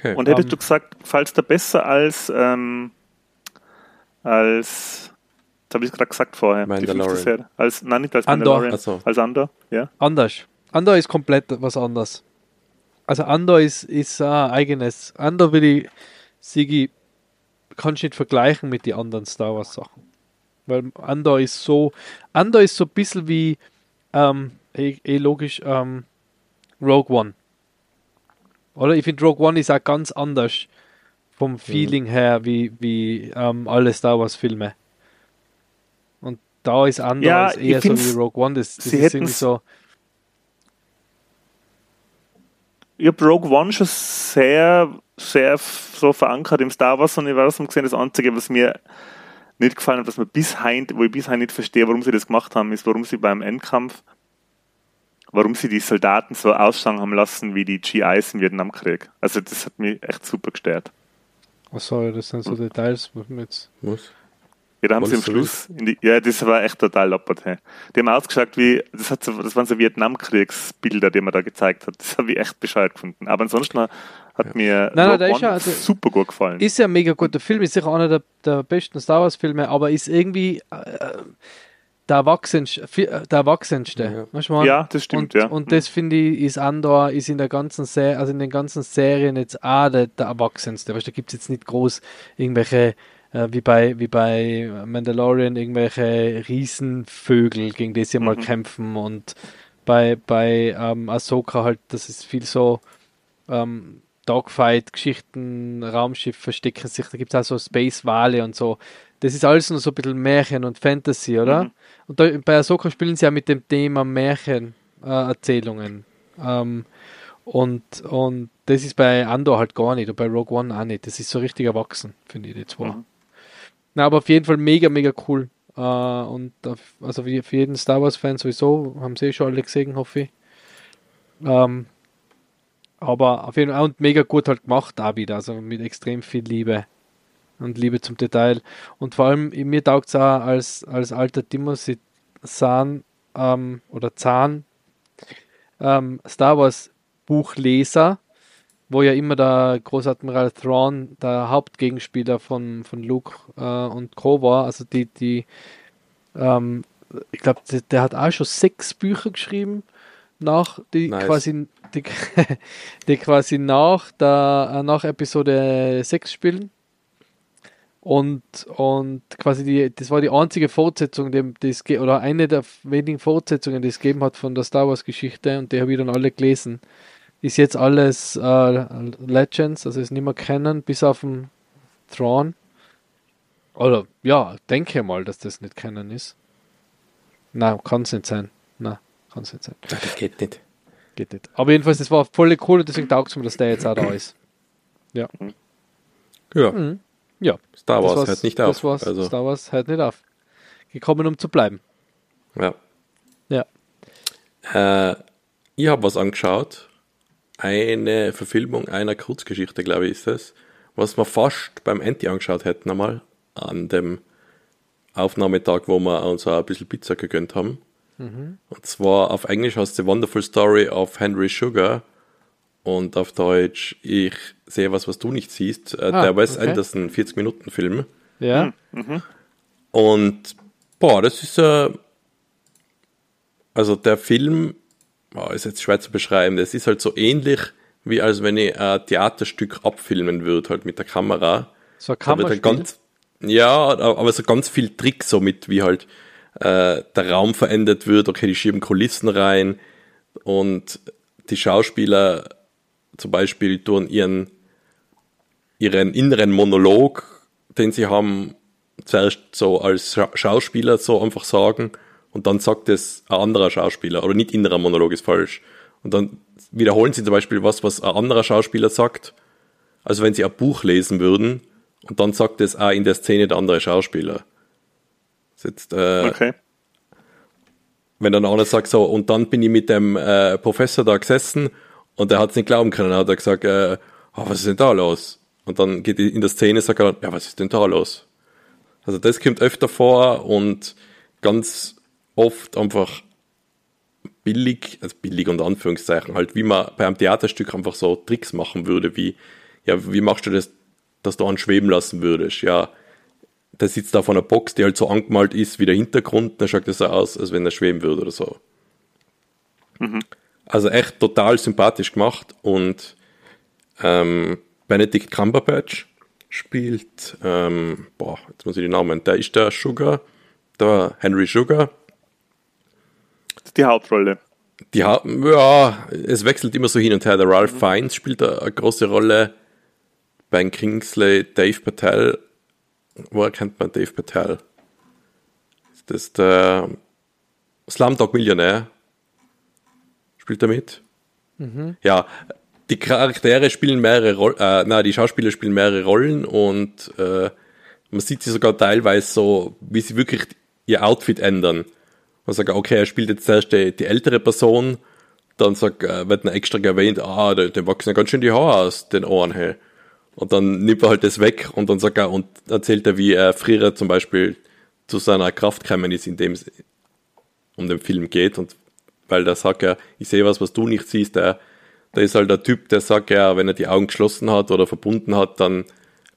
Okay. Und hättest du gesagt, falls der besser als das habe ich gerade gesagt vorher, Mandalorian. Nicht als Mandalorian, als Andor, ja. Anders. Andor ist komplett was anderes. Also Andor ist eigenes. Andor, will ich, Sigi, kannst du nicht vergleichen mit den anderen Star Wars Sachen. Weil Andor ist so ein bisschen wie Rogue One. Oder? Ich finde, Rogue One ist auch ganz anders vom Feeling her wie alle Star Wars Filme. Und da ist Andor eher so wie Rogue One. Das ist irgendwie so. Ich habe Rogue One schon sehr, sehr so verankert im Star Wars-Universum gesehen. Das Einzige, was mir nicht gefallen hat, was mir bis heute nicht verstehe, warum sie das gemacht haben, ist, warum sie beim Endkampf, warum sie die Soldaten so ausschauen haben lassen wie die GIs im Vietnamkrieg. Also das hat mich echt super gestört. Was soll das sind so Details, was mir jetzt... Was? Ja, da haben sie am Schluss... das war echt total lappert. Hey. Die haben ausgeschaut wie... Das waren so Vietnamkriegsbilder, die man da gezeigt hat. Das habe ich echt bescheuert gefunden. Aber ansonsten hat mir super gut gefallen. Ist ja ein mega guter Film. Ist sicher einer der besten Star Wars Filme, aber ist irgendwie der Erwachsenste. Ja. Ja, das stimmt. Und das finde ich, ist Andor, ist in der ganzen Serie, also in den ganzen Serien jetzt auch der Erwachsenste. Weißt, da gibt es jetzt nicht groß irgendwelche wie bei Mandalorian irgendwelche Riesenvögel, gegen die sie mal kämpfen, und bei Ahsoka halt, das ist viel so Dogfight-Geschichten, Raumschiff verstecken sich, da gibt es auch so Space-Wale und so. Das ist alles nur so ein bisschen Märchen und Fantasy, oder? Und da, bei Ahsoka spielen sie ja mit dem Thema Märchen, Erzählungen. Und das ist bei Andor halt gar nicht und bei Rogue One auch nicht. Das ist so richtig erwachsen, finde ich jetzt zwar. Na, aber auf jeden Fall mega, mega cool. Also für jeden Star Wars Fan sowieso, haben sie schon alle gesehen, hoffe ich. Aber auf jeden Fall und mega gut halt gemacht auch wieder, also mit extrem viel Liebe und Liebe zum Detail. Und vor allem, mir taugt es auch als alter Timothy Zahn Star Wars Buchleser, wo ja immer der Großadmiral Thrawn der Hauptgegenspieler von Luke und Co. war. Also die ich glaube, der hat auch schon 6 Bücher geschrieben, die quasi nach Episode 6 spielen. Und quasi das war die einzige Fortsetzung, oder eine der wenigen Fortsetzungen, die es gegeben hat von der Star Wars Geschichte, und die habe ich dann alle gelesen. Ist jetzt alles Legends, also ist nicht mehr Canon, bis auf den Thrawn. Oder, ja, denke mal, dass das nicht Canon ist. Nein, kann es nicht sein. Das geht nicht. Aber jedenfalls, das war voll cool, und deswegen taugt es mir, dass der jetzt auch da ist. Ja. Ja. Mhm. Ja. Star Wars hört nicht auf. Star Wars hört nicht auf. Gekommen, um zu bleiben. Ja. Ja. Ich habe was angeschaut. Eine Verfilmung einer Kurzgeschichte, glaube ich, ist es, was wir fast beim Anti angeschaut hätten einmal, an dem Aufnahmetag, wo wir uns auch ein bisschen Pizza gegönnt haben. Und zwar auf Englisch heißt The Wonderful Story of Henry Sugar und auf Deutsch Ich sehe was du nicht siehst, der Wes Anderson 40-Minuten-Film. Ja. Und das ist also der Film, ist jetzt schwer zu beschreiben. Das ist halt so ähnlich, wie als wenn ich ein Theaterstück abfilmen würde, halt mit der Kamera. So ein Kammerspiel? Aber so ganz viel Trick so mit, wie halt der Raum verändert wird. Okay, die schieben Kulissen rein und die Schauspieler zum Beispiel tun ihren inneren Monolog, den sie haben, zuerst so als Schauspieler so einfach sagen. Und dann sagt es ein anderer Schauspieler, oder nicht innerer Monolog ist falsch. Und dann wiederholen sie zum Beispiel was ein anderer Schauspieler sagt, also wenn sie ein Buch lesen würden, und dann sagt es auch in der Szene der andere Schauspieler. Wenn dann einer sagt so, und dann bin ich mit dem Professor da gesessen, und der hat es nicht glauben können, hat er gesagt, was ist denn da los? Und dann geht in der Szene, sagt er, was ist denn da los? Also das kommt öfter vor, und ganz oft einfach billig unter Anführungszeichen, halt wie man bei einem Theaterstück einfach so Tricks machen würde, wie, wie machst du das, dass du einen schweben lassen würdest? Ja, der sitzt da vor einer Box, die halt so angemalt ist wie der Hintergrund, dann schaut das so aus, als wenn er schweben würde oder so. Also echt total sympathisch gemacht, und Benedict Cumberbatch spielt, jetzt muss ich den Namen, der ist der Sugar, Da war Henry Sugar. Die Hauptrolle. Ja, es wechselt immer so hin und her. Der Ralph Fiennes spielt eine große Rolle. Ben Kingsley, Dave Patel. Woher kennt man Dave Patel? Das ist der Slumdog Millionär. Spielt er mit? Mhm. Ja, die Charaktere spielen mehrere Rollen, die Schauspieler spielen mehrere Rollen und man sieht sie sogar teilweise so, wie sie wirklich ihr Outfit ändern. Man sagt, okay, er spielt jetzt zuerst die ältere Person, dann wird er extra erwähnt, dem wachsen ganz schön die Haare aus den Ohren, hey. Und dann nimmt er halt das weg und dann sagt er, und erzählt er, wie er früher zum Beispiel zu seiner Kraft gekommen ist, indem es um den Film geht. Und weil der sagt ja, ich sehe was du nicht siehst, der ist halt der Typ, der sagt ja, wenn er die Augen geschlossen hat oder verbunden hat, dann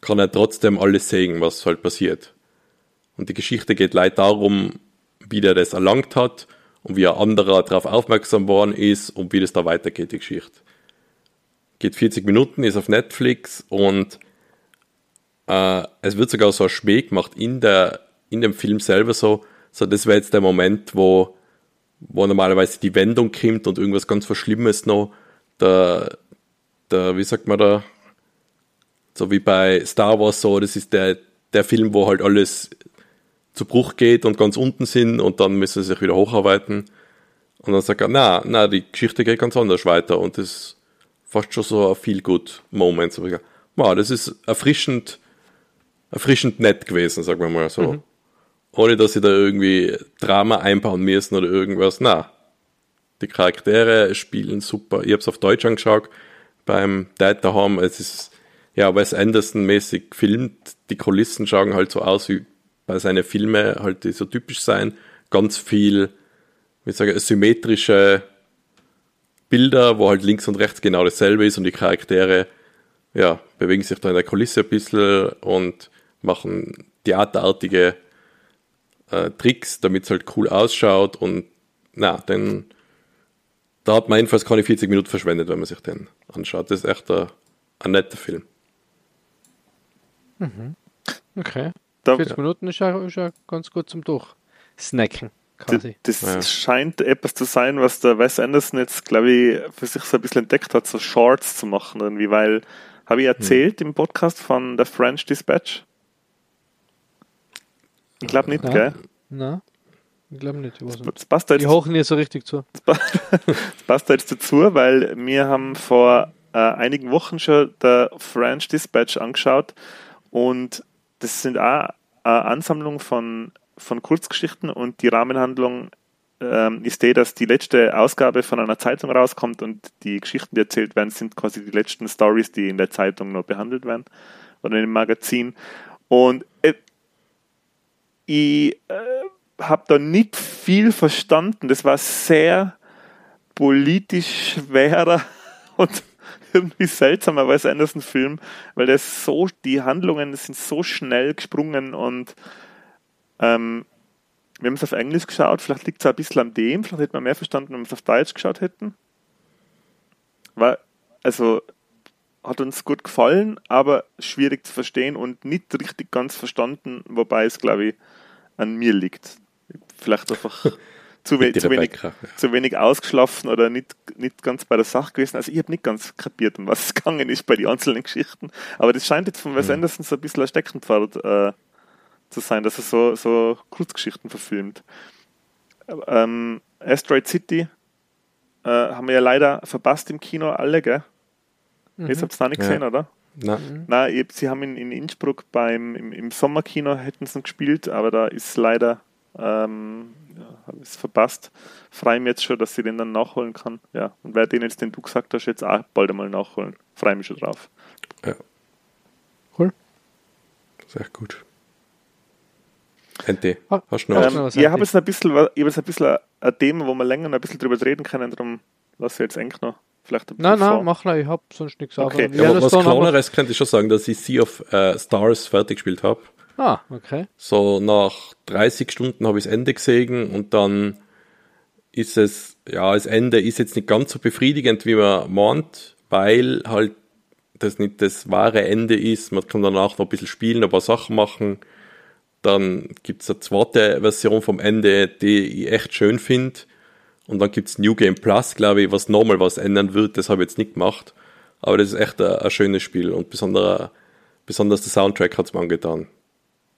kann er trotzdem alles sehen, was halt passiert. Und die Geschichte geht leider darum, wie der das erlangt hat und wie ein anderer darauf aufmerksam worden ist und wie das da weitergeht, die Geschichte. Geht 40 Minuten, ist auf Netflix und es wird sogar so ein Schmäh gemacht in dem Film selber so das wäre jetzt der Moment, wo normalerweise die Wendung kommt und irgendwas ganz was Schlimmes noch, wie sagt man da, so wie bei Star Wars so, das ist der Film, wo halt alles zu Bruch geht und ganz unten sind und dann müssen sie sich wieder hocharbeiten und dann sagt er, na, die Geschichte geht ganz anders weiter und das ist fast schon so ein Feel-Good-Moment. Wow, das ist erfrischend nett gewesen, sagen wir mal so. Mhm. Ohne, dass sie da irgendwie Drama einbauen müssen oder irgendwas. Na, die Charaktere spielen super. Ich habe es auf Deutsch angeschaut, beim Dad daheim. Es ist, ja, Wes Anderson-mäßig gefilmt. Die Kulissen schauen halt so aus, wie bei seinen Filmen halt die so typisch sein. Ganz viel, symmetrische Bilder, wo halt links und rechts genau dasselbe ist und die Charaktere, ja, bewegen sich da in der Kulisse ein bisschen und machen theaterartige Tricks, damit es halt cool ausschaut und da hat man jedenfalls keine 40 Minuten verschwendet, wenn man sich den anschaut. Das ist echt ein netter Film. Mhm. Okay. 40 Minuten ist ja ganz gut zum Durchsnacken. Das scheint etwas zu sein, was der Wes Anderson jetzt, glaube ich, für sich so ein bisschen entdeckt hat, so Shorts zu machen irgendwie, weil, habe ich erzählt im Podcast von The French Dispatch? Ich glaube nicht, gell? Nein, ich glaube nicht. Das passt da jetzt, die hochen hier so richtig zu. Das passt da jetzt dazu, weil wir haben vor einigen Wochen schon The French Dispatch angeschaut und das sind auch eine Ansammlung von Kurzgeschichten und die Rahmenhandlung ist die, dass die letzte Ausgabe von einer Zeitung rauskommt und die Geschichten, die erzählt werden, sind quasi die letzten Stories, die in der Zeitung noch behandelt werden oder in dem Magazin. Und ich habe da nicht viel verstanden. Das war sehr politisch schwerer und irgendwie seltsamer Wes Anderson-Film, weil das so, die Handlungen sind so schnell gesprungen und wir haben es auf Englisch geschaut, vielleicht liegt es ein bisschen an dem, vielleicht hätte man mehr verstanden, wenn wir es auf Deutsch geschaut hätten. Hat uns gut gefallen, aber schwierig zu verstehen und nicht richtig ganz verstanden, wobei es, glaube ich, an mir liegt. Vielleicht einfach zu wenig ausgeschlafen oder nicht ganz bei der Sache gewesen. Also ich habe nicht ganz kapiert, um was es gegangen ist bei den einzelnen Geschichten, aber das scheint jetzt von Wes Anderson so ein bisschen ein Steckenpferd zu sein, dass er so Kurzgeschichten verfilmt. Asteroid City haben wir ja leider verpasst im Kino alle, gell? Mhm. Jetzt habt ihr es noch nicht gesehen, oder? Nein. Nein, sie haben in Innsbruck im Sommerkino hätten sie gespielt, aber da ist leider ist verpasst. Freue mich jetzt schon, dass ich den dann nachholen kann. Ja. Und wer den jetzt, den du gesagt hast, jetzt auch bald einmal nachholen. Freue mich schon drauf. Ja. Cool. Sehr gut. NT, hast du noch was? Ich habe jetzt ein bisschen ein Thema, wo wir länger noch ein bisschen drüber reden können, darum lasse ich jetzt eng noch. Nein, mach noch, ich habe sonst nichts. Okay. Ja, aber was Kleineres könnte ich schon sagen, dass ich Sea of Stars fertig gespielt habe. Ah, okay. So nach 30 Stunden habe ich das Ende gesehen und dann ist es, ja, das Ende ist jetzt nicht ganz so befriedigend, wie man meint, weil halt das nicht das wahre Ende ist. Man kann danach noch ein bisschen spielen, ein paar Sachen machen Dann gibt es eine zweite Version vom Ende, die ich echt schön finde. Und dann gibt es New Game Plus, glaube ich, was nochmal was ändern wird. Das habe ich jetzt nicht gemacht. Aber das ist echt ein schönes Spiel. Und besonders der Soundtrack hat es mir angetan.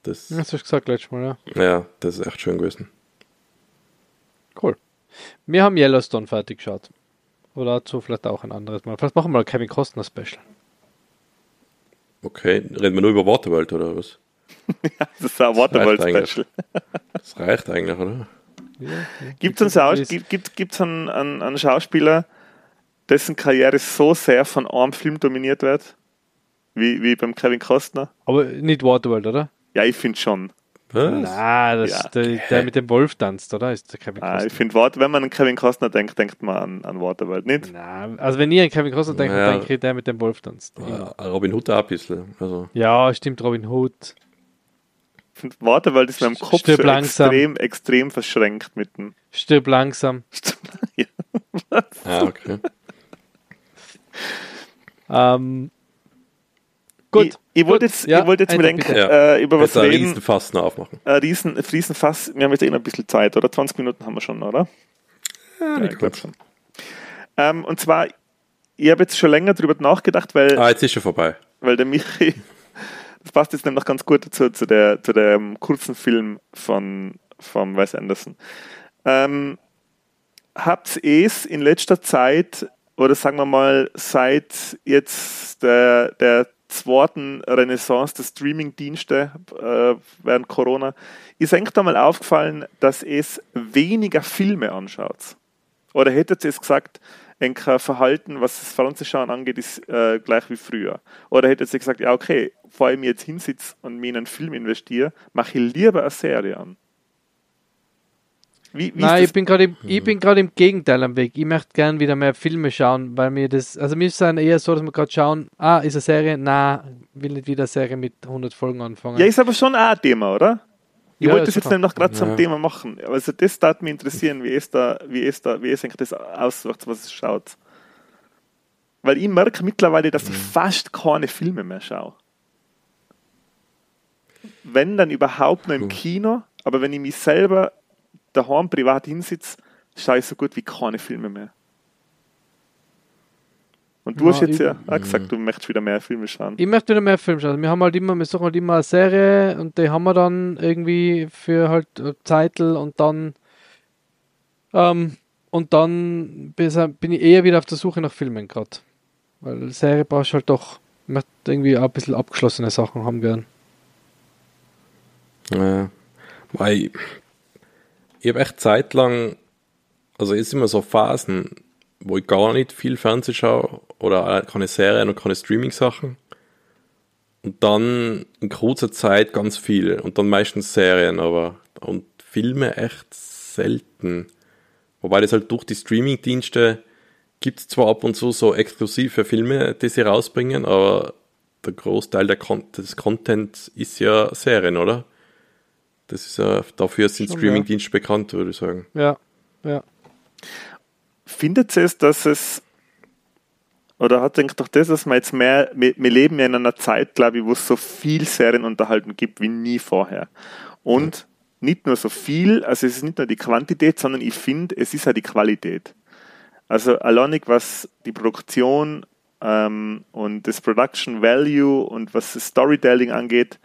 Das hast du gesagt letztes Mal, ja. Ja, das ist echt schön gewesen. Cool. Wir haben Yellowstone fertig geschaut. Oder dazu vielleicht auch ein anderes Mal. Vielleicht machen wir mal Kevin Costner Special. Okay, reden wir nur über Waterworld oder was? Ja, das ist ein Waterworld Special. Das reicht eigentlich, oder? Ja, gibt's einen Schauspieler, dessen Karriere so sehr von einem Film dominiert wird, wie beim Kevin Costner? Aber nicht Waterworld, oder? Ja, ich finde schon. Was? Nein, das ja. der mit dem Wolf tanzt, oder? Ist der Kevin Costner. Ich finde, wenn man an Kevin Costner denkt, denkt man an Waterworld, nicht? Nein, also wenn ihr an Kevin Costner denkt, dann kriegt der mit dem Wolf tanzt. Robin Hood auch ein bisschen. Also. Ja, stimmt, Robin Hood. Waterworld ist in meinem Kopf so extrem verschränkt mitten. Stirb langsam. Ja, was? Ah, okay. Gut. Ich wollte jetzt mit denken, über was reden. Ein Riesenfass noch aufmachen. Riesenfass. Wir haben jetzt ein bisschen Zeit, oder? 20 Minuten haben wir schon, oder? Ja, ich glaube schon. Und zwar, ich habe jetzt schon länger drüber nachgedacht, weil... Ah, jetzt ist schon vorbei. Weil der Michi... Das passt jetzt nämlich ganz gut dazu, zu dem kurzen Film von Wes Anderson. Habt ihr es in letzter Zeit, oder sagen wir mal, seit jetzt der zweiten Renaissance der Streaming-Dienste während Corona, ist eigentlich da mal aufgefallen, dass es weniger Filme anschaut? Oder hättet ihr es gesagt, ein Verhalten, was das Fernsehschauen angeht, ist gleich wie früher? Oder hättet ihr gesagt, ja okay, vor allem jetzt hinsitze und mir in einen Film investiere, mache ich lieber eine Serie an? Wie Nein, ich bin gerade im Gegenteil am Weg. Ich möchte gerne wieder mehr Filme schauen, weil mir das, also mir ist es eher so, dass wir gerade schauen, ist eine Serie? Nein, will nicht wieder eine Serie mit 100 Folgen anfangen. Ja, ist aber schon auch ein Thema, oder? Ich wollte das jetzt nämlich noch gerade zum Thema machen. Also das würde mich interessieren, wie es das auswirkt, was es schaut. Weil ich merke mittlerweile, dass ich fast keine Filme mehr schaue. Wenn, dann überhaupt nur im Kino. Aber wenn ich mich selber daheim privat hinsitze, schaue ich so gut wie keine Filme mehr. Und du hast jetzt auch gesagt, du möchtest wieder mehr Filme schauen. Ich möchte wieder mehr Filme schauen. Wir suchen halt immer eine Serie und die haben wir dann irgendwie für halt Zeitl und dann bin ich eher wieder auf der Suche nach Filmen gerade. Weil Serie brauchst du halt doch, ich möchte irgendwie auch ein bisschen abgeschlossene Sachen haben gern. Ich habe echt zeitlang, also jetzt immer so Phasen, wo ich gar nicht viel Fernsehen schaue oder keine Serien und keine Streaming-Sachen und dann in kurzer Zeit ganz viel und dann meistens Serien, aber und Filme echt selten. Wobei das halt durch die Streaming-Dienste gibt es zwar ab und zu so exklusive Filme, die sie rausbringen, aber der Großteil des Contents ist ja Serien, oder? Das ist ja, dafür sind Streaming-Dienste bekannt, würde ich sagen. Ja. Findet es, dass es, oder hat denkt doch das, dass man jetzt mehr, wir leben ja in einer Zeit, glaube ich, wo es so viel Serienunterhaltung gibt wie nie vorher. Und nicht nur so viel, also es ist nicht nur die Quantität, sondern ich finde, es ist auch die Qualität. Also alleinig was die Produktion und das Production Value und was das Storytelling angeht,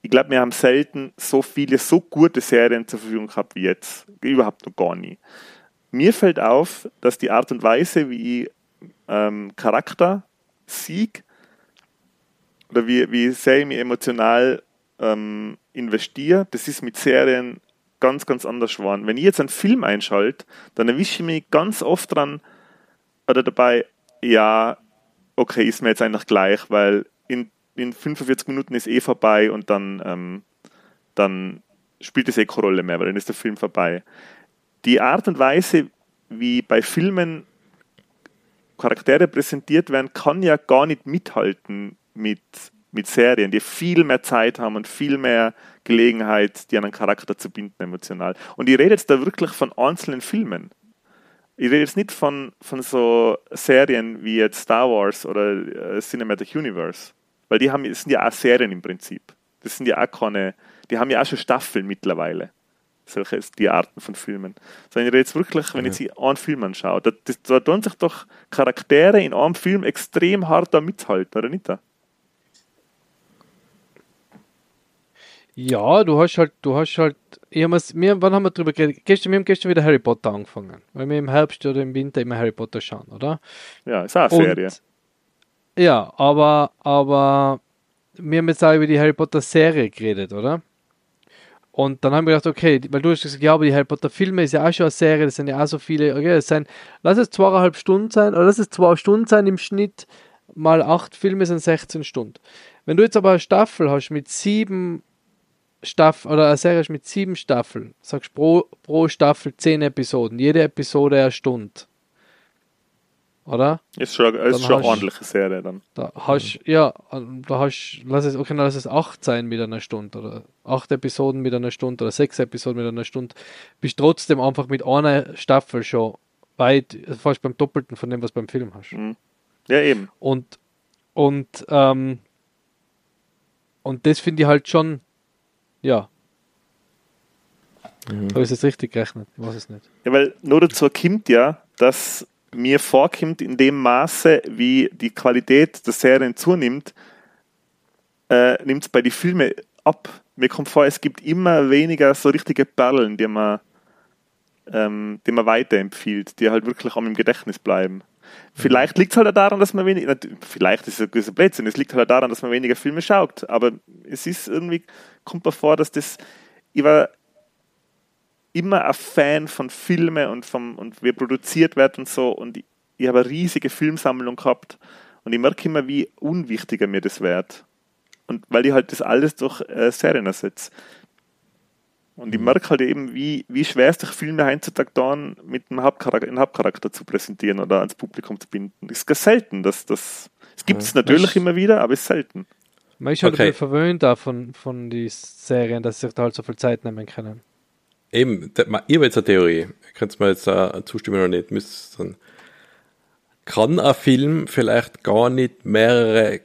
ich glaube, wir haben selten so viele, so gute Serien zur Verfügung gehabt wie jetzt. Überhaupt noch gar nie. Mir fällt auf, dass die Art und Weise, wie ich Charakter sieg oder wie sehr ich mich emotional investiere, das ist mit Serien ganz, ganz anders geworden. Wenn ich jetzt einen Film einschalte, dann erwische ich mich ganz oft dran oder dabei, ja, okay, ist mir jetzt eigentlich gleich, weil in 45 Minuten ist eh vorbei und dann spielt es eh keine Rolle mehr, weil dann ist der Film vorbei. Die Art und Weise, wie bei Filmen Charaktere präsentiert werden, kann ja gar nicht mithalten mit Serien, die viel mehr Zeit haben und viel mehr Gelegenheit, die an einen Charakter zu binden emotional. Und ich rede jetzt da wirklich von einzelnen Filmen. Ich rede jetzt nicht von so Serien wie jetzt Star Wars oder Cinematic Universe, weil die sind ja auch Serien im Prinzip. Das sind ja auch keine, die haben ja auch schon Staffeln mittlerweile, solche die Arten von Filmen. Sondern jetzt wirklich, wenn ich sie einen Film anschaue, da tun sich doch Charaktere in einem Film extrem hart da mithalten, oder nicht? Ja, du hast halt, wann haben wir drüber geredet? Wir haben gestern wieder Harry Potter angefangen, weil wir im Herbst oder im Winter immer Harry Potter schauen, oder? Ja, ist auch eine Serie. Ja, aber wir haben jetzt auch über die Harry Potter Serie geredet, oder? Und dann haben wir gedacht, okay, weil du hast gesagt, ja, aber die Harry Potter Filme ist ja auch schon eine Serie, das sind ja auch so viele, okay, lass es 2 Stunden sein im Schnitt, mal 8 Filme sind 16 Stunden. Wenn du jetzt aber eine Staffel hast mit 7 Staffeln, oder eine Serie hast mit 7 Staffeln, sagst pro Staffel 10 Episoden, jede Episode 1 Stunde. Oder? Ist schon eine ordentliche Serie dann. Lass es 8 sein mit 1 Stunde oder 8 Episoden mit 1 Stunde oder 6 Episoden mit 1 Stunde. Bist trotzdem einfach mit einer Staffel schon weit, fast beim Doppelten von dem, was beim Film hast. Mhm. Ja, eben. Und das finde ich halt schon, ja. Mhm. Habe ich es richtig gerechnet? Ich weiß es nicht. Ja, weil nur dazu kommt ja, dass mir vorkommt, in dem Maße, wie die Qualität der Serien zunimmt, nimmt es bei den Filmen ab. Mir kommt vor, es gibt immer weniger so richtige Perlen, die man weiterempfiehlt, die halt wirklich am im Gedächtnis bleiben. Vielleicht liegt es halt auch daran, dass man weniger... Vielleicht ist es ein gewisser Blödsinn, es liegt halt auch daran, dass man weniger Filme schaut. Aber es ist irgendwie... Kommt mir vor, dass das... Ich war immer ein Fan von Filmen und wie produziert wird und so, und ich habe eine riesige Filmsammlung gehabt und ich merke immer, wie unwichtiger mir das wird. Und weil ich halt das alles durch Serien ersetze. Und ich merke halt eben, wie schwer es durch Filme heutzutage dann mit einem Hauptcharakter zu präsentieren oder ans Publikum zu binden. Das ist ganz selten. Das gibt es natürlich immer wieder, aber es ist selten. Man ist halt ein bisschen verwöhnt davon, von den Serien, dass sie sich da halt so viel Zeit nehmen können. Eben, ich habe jetzt eine Theorie, könnt ihr mir jetzt zustimmen oder nicht, müsst dann. Kann ein Film vielleicht gar nicht mehrere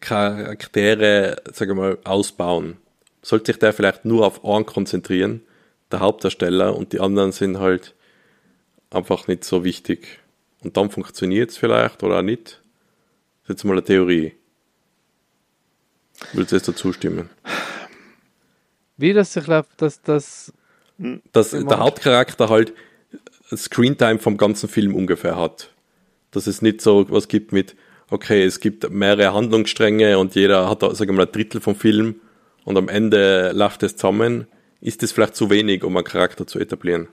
Charaktere, sagen wir mal, ausbauen? Sollte sich der vielleicht nur auf einen konzentrieren, der Hauptdarsteller, und die anderen sind halt einfach nicht so wichtig? Und dann funktioniert es vielleicht oder auch nicht? Das ist jetzt mal eine Theorie. Willst du jetzt da zustimmen? Wie das sich läuft, dass der Hauptcharakter halt Screentime vom ganzen Film ungefähr hat. Dass es nicht so was gibt mit, okay, es gibt mehrere Handlungsstränge und jeder hat, sagen wir mal, ein Drittel vom Film und am Ende läuft es zusammen. Ist das vielleicht zu wenig, um einen Charakter zu etablieren?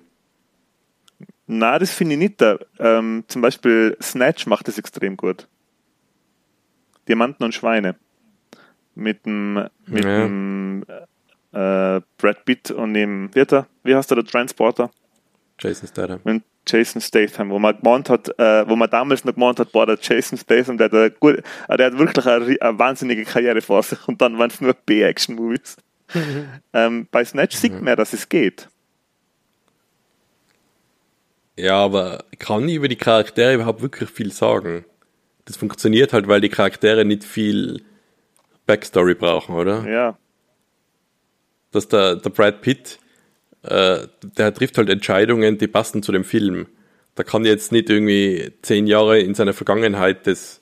Nein, das finde ich nicht. Zum Beispiel Snatch macht das extrem gut. Diamanten und Schweine. Mit dem Brad Pitt und dem, wie heißt der Transporter? Jason Statham. Und Jason Statham, wo man damals noch gemeint hat, boah, der Jason Statham, der hat wirklich eine wahnsinnige Karriere vor sich, und dann waren es nur B-Action-Movies. Mhm. Bei Snatch sieht man, dass es geht. Ja, aber kann ich über die Charaktere überhaupt wirklich viel sagen? Das funktioniert halt, weil die Charaktere nicht viel Backstory brauchen, oder? Ja. Dass der Brad Pitt, der trifft halt Entscheidungen, die passen zu dem Film. Der kann jetzt nicht irgendwie 10 Jahre in seiner Vergangenheit das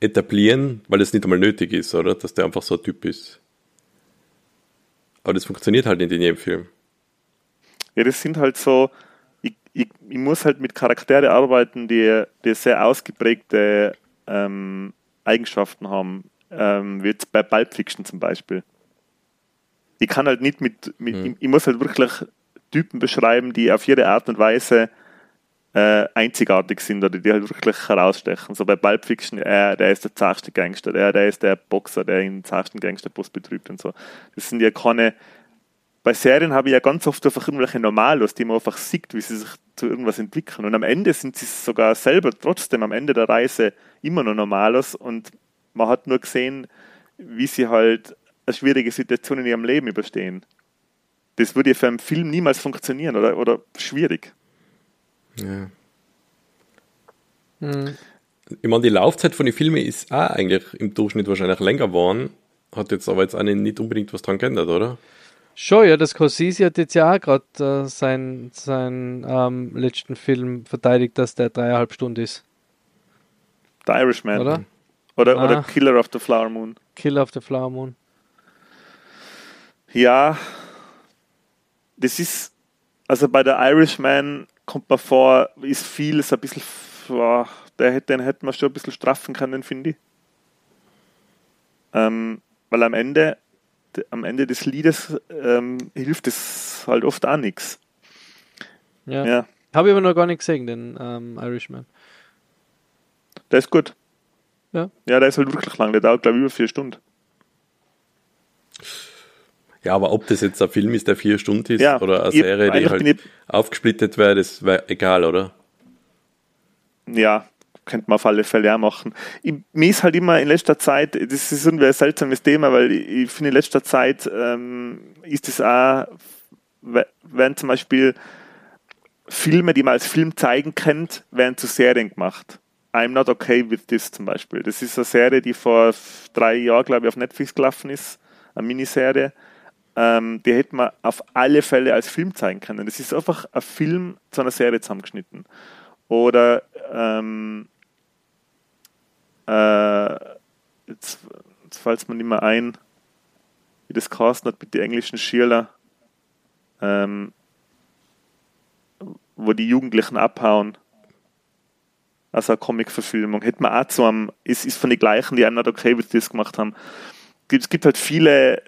etablieren, weil es nicht einmal nötig ist, oder? Dass der einfach so ein Typ ist. Aber das funktioniert halt nicht in jedem Film. Ja, das sind halt so, ich muss halt mit Charaktere arbeiten, die sehr ausgeprägte Eigenschaften haben. Wie jetzt bei Pulp Fiction zum Beispiel. Ich kann halt nicht ich muss halt wirklich Typen beschreiben, die auf jede Art und Weise einzigartig sind oder die halt wirklich herausstechen. So bei Pulp Fiction, der ist der zarteste Gangster, der ist der Boxer, der den zartsten Gangsterboss betrübt und so. Das sind ja keine... Bei Serien habe ich ja ganz oft einfach irgendwelche Normalos, die man einfach sieht, wie sie sich zu irgendwas entwickeln. Und am Ende sind sie sogar selber trotzdem am Ende der Reise immer noch Normalos, und man hat nur gesehen, wie sie halt eine schwierige Situation in ihrem Leben überstehen. Das würde ja für einen Film niemals funktionieren oder schwierig. Ja. Ich meine, die Laufzeit von den Filmen ist auch eigentlich im Durchschnitt wahrscheinlich länger geworden, Hat jetzt aber jetzt einen nicht unbedingt was dran geändert, oder? Schon, ja, das Scorsese hat jetzt ja auch gerade seinen letzten Film verteidigt, dass der 3,5 Stunden ist. The Irishman. Oder Killer of the Flower Moon. Killer of the Flower Moon. Ja, das ist, also bei The Irishman kommt man vor, ist viel, ist ein bisschen, boah, den hätten wir schon ein bisschen straffen können, finde ich. Weil am Ende des Liedes hilft es halt oft auch nichts. Ja. Habe ich aber noch gar nicht gesehen, den Irishman. Der ist gut. Ja, der ist halt wirklich lang, der dauert, glaube ich, über 4 Stunden. Ja, aber ob das jetzt ein Film ist, der 4 Stunden ist, ja, oder eine Serie, die halt aufgesplittet wäre, das wäre egal, oder? Ja, könnte man auf alle Fälle auch machen. Mir ist halt immer in letzter Zeit, das ist irgendwie ein seltsames Thema, weil ich finde, in letzter Zeit ist es auch, werden zum Beispiel Filme, die man als Film zeigen könnte, werden zu Serien gemacht. I'm Not Okay With This zum Beispiel. Das ist eine Serie, die vor 3 Jahren, glaube ich, auf Netflix gelaufen ist, eine Miniserie. Die hätte man auf alle Fälle als Film zeigen können. Das ist einfach ein Film zu einer Serie zusammengeschnitten. Oder jetzt fällt es mir nicht mehr ein, wie das geheißen hat mit den englischen Schüler, wo die Jugendlichen abhauen. Also eine Comic-Verfilmung. Hätte man auch zu einem, ist von den gleichen, die I'm Not Okay With This gemacht haben. Es gibt halt viele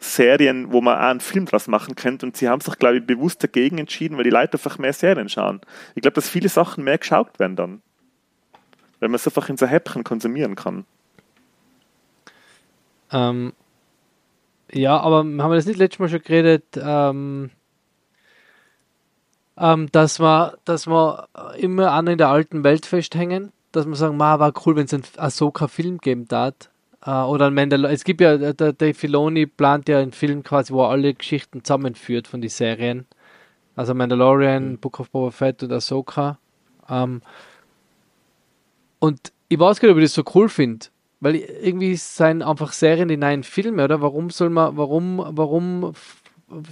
Serien, wo man auch einen Film draus machen könnte, und sie haben sich, glaube ich, bewusst dagegen entschieden, weil die Leute einfach mehr Serien schauen. Ich glaube, dass viele Sachen mehr geschaut werden dann. Weil man es einfach in so Häppchen konsumieren kann. Ja, aber haben wir das nicht letztes Mal schon geredet, dass wir immer an in der alten Welt festhängen, dass wir sagen, ma, war cool, wenn es einen Ahsoka-Film geben tat. Oder ein Mandalorian. Es gibt ja, der Dave Filoni plant ja einen Film quasi, wo er alle Geschichten zusammenführt von den Serien. Also Mandalorian, Book of Boba Fett und Ahsoka. Und ich weiß gar nicht, ob ich das so cool finde. Weil irgendwie sind einfach Serien die neuen Filme, oder? Warum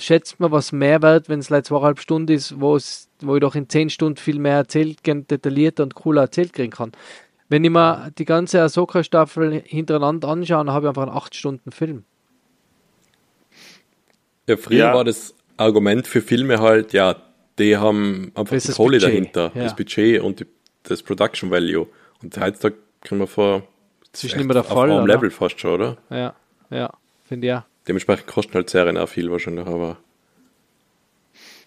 schätzt man was mehr wert, wenn es leider 2,5 Stunden ist, wo ich doch in 10 Stunden viel mehr erzählt, detaillierter und cooler erzählt kriegen kann. Wenn ich mir die ganze Ahsoka-Staffel hintereinander anschaue, dann habe ich einfach einen 8-Stunden-Film. Ja, früher war das Argument für Filme halt, ja, die haben einfach die Kohle dahinter, das Budget und das Production Value. Und heutzutage können wir das ist nicht mehr der Fall, auf einem Level fast schon, oder? Ja, finde ich ja. Dementsprechend kosten halt Serien auch viel wahrscheinlich, aber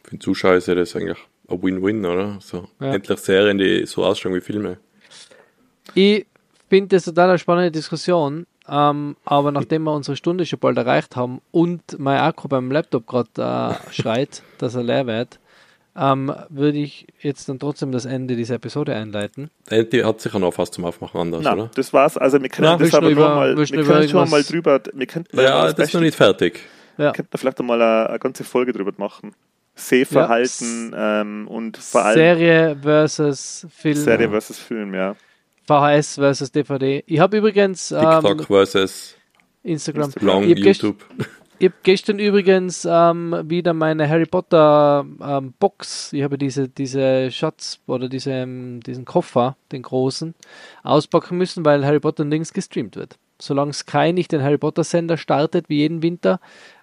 für den Zuschauer ist ja das eigentlich ein Win-Win, oder? So, endlich Serien, die so ausschauen wie Filme. Ich finde das total eine spannende Diskussion, aber nachdem wir unsere Stunde schon bald erreicht haben und mein Akku beim Laptop gerade schreit, dass er leer wird, würde ich jetzt dann trotzdem das Ende dieser Episode einleiten. Die hat sicher noch fast zum Aufmachen anders, nein, oder? Das war's. Also wir können das aber schon mal drüber... das ist noch nicht fertig. Wir könnten da vielleicht einmal eine ganze Folge drüber machen. Sehverhalten und vor allem... Serie versus Film, ja. VHS versus DVD. Ich habe übrigens... TikTok versus Instagram. YouTube. Ich habe gestern übrigens wieder meine Harry Potter Box, ich habe diese Schatz oder diesen Koffer, den großen, auspacken müssen, weil Harry Potter nirgends gestreamt wird. Solange Sky nicht den Harry Potter Sender startet, wie jeden Winter,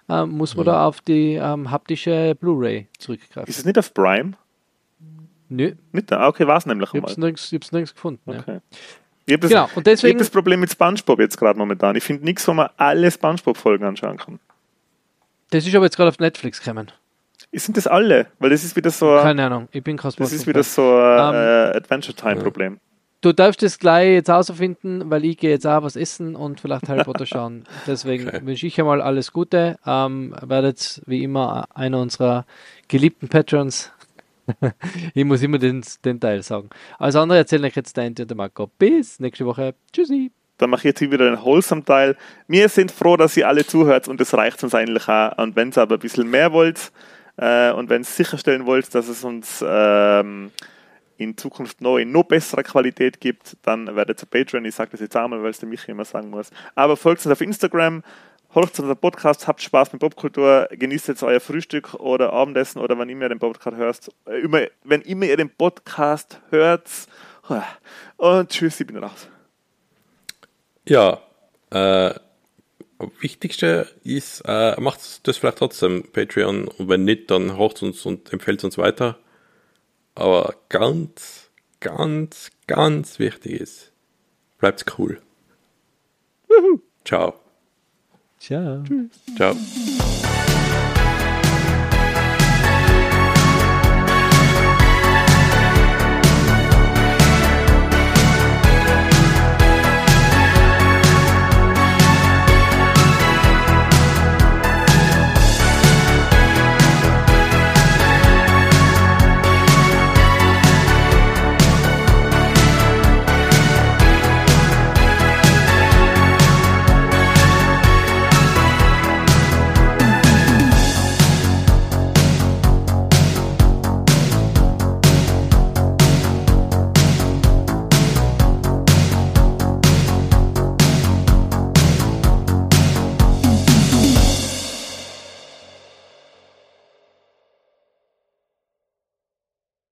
muss man da auf die haptische Blu-ray zurückgreifen. Ist es nicht auf Prime? Nö. Nicht da? Okay, war es nämlich einmal. Ich hab's nirgends gefunden. Okay. Ja. Ich hab das Problem mit SpongeBob jetzt gerade momentan. Ich finde nichts, wo man alle SpongeBob-Folgen anschauen kann. Das ist aber jetzt gerade auf Netflix gekommen. Sind das alle? Weil das ist wieder so... Keine Ahnung, ich bin kein SpongeBob. Das ist wieder so ein Adventure-Time-Problem. Ja. Du darfst das gleich jetzt herausfinden, weil ich gehe jetzt auch was essen und vielleicht Harry Potter schauen. Deswegen wünsche ich einmal alles Gute. Werdet wie immer einer unserer geliebten Patrons. Ich muss immer den Teil sagen. Als andere erzählen euch jetzt der Enti und der Marco. Bis nächste Woche. Tschüssi. Dann mache ich jetzt wieder den Wholesome-Teil. Wir sind froh, dass ihr alle zuhört und das reicht uns eigentlich auch. Und wenn ihr aber ein bisschen mehr wollt und wenn ihr sicherstellen wollt, dass es uns in Zukunft noch in noch besserer Qualität gibt, dann werdet ihr Patreon. Ich sage das jetzt einmal, weil es der Michi immer sagen muss. Aber folgt uns auf Instagram, hört unseren Podcast, habt Spaß mit Popkultur, genießt jetzt euer Frühstück oder Abendessen oder wann immer ihr den Podcast hört. Und tschüss, ich bin raus. Ja, Wichtigste ist, macht das vielleicht trotzdem, Patreon, und wenn nicht, dann hört uns und empfehlt uns weiter. Aber ganz, ganz, ganz wichtig ist, bleibt's cool. Wuhu. Ciao. Ciao. Tschüss. Ciao.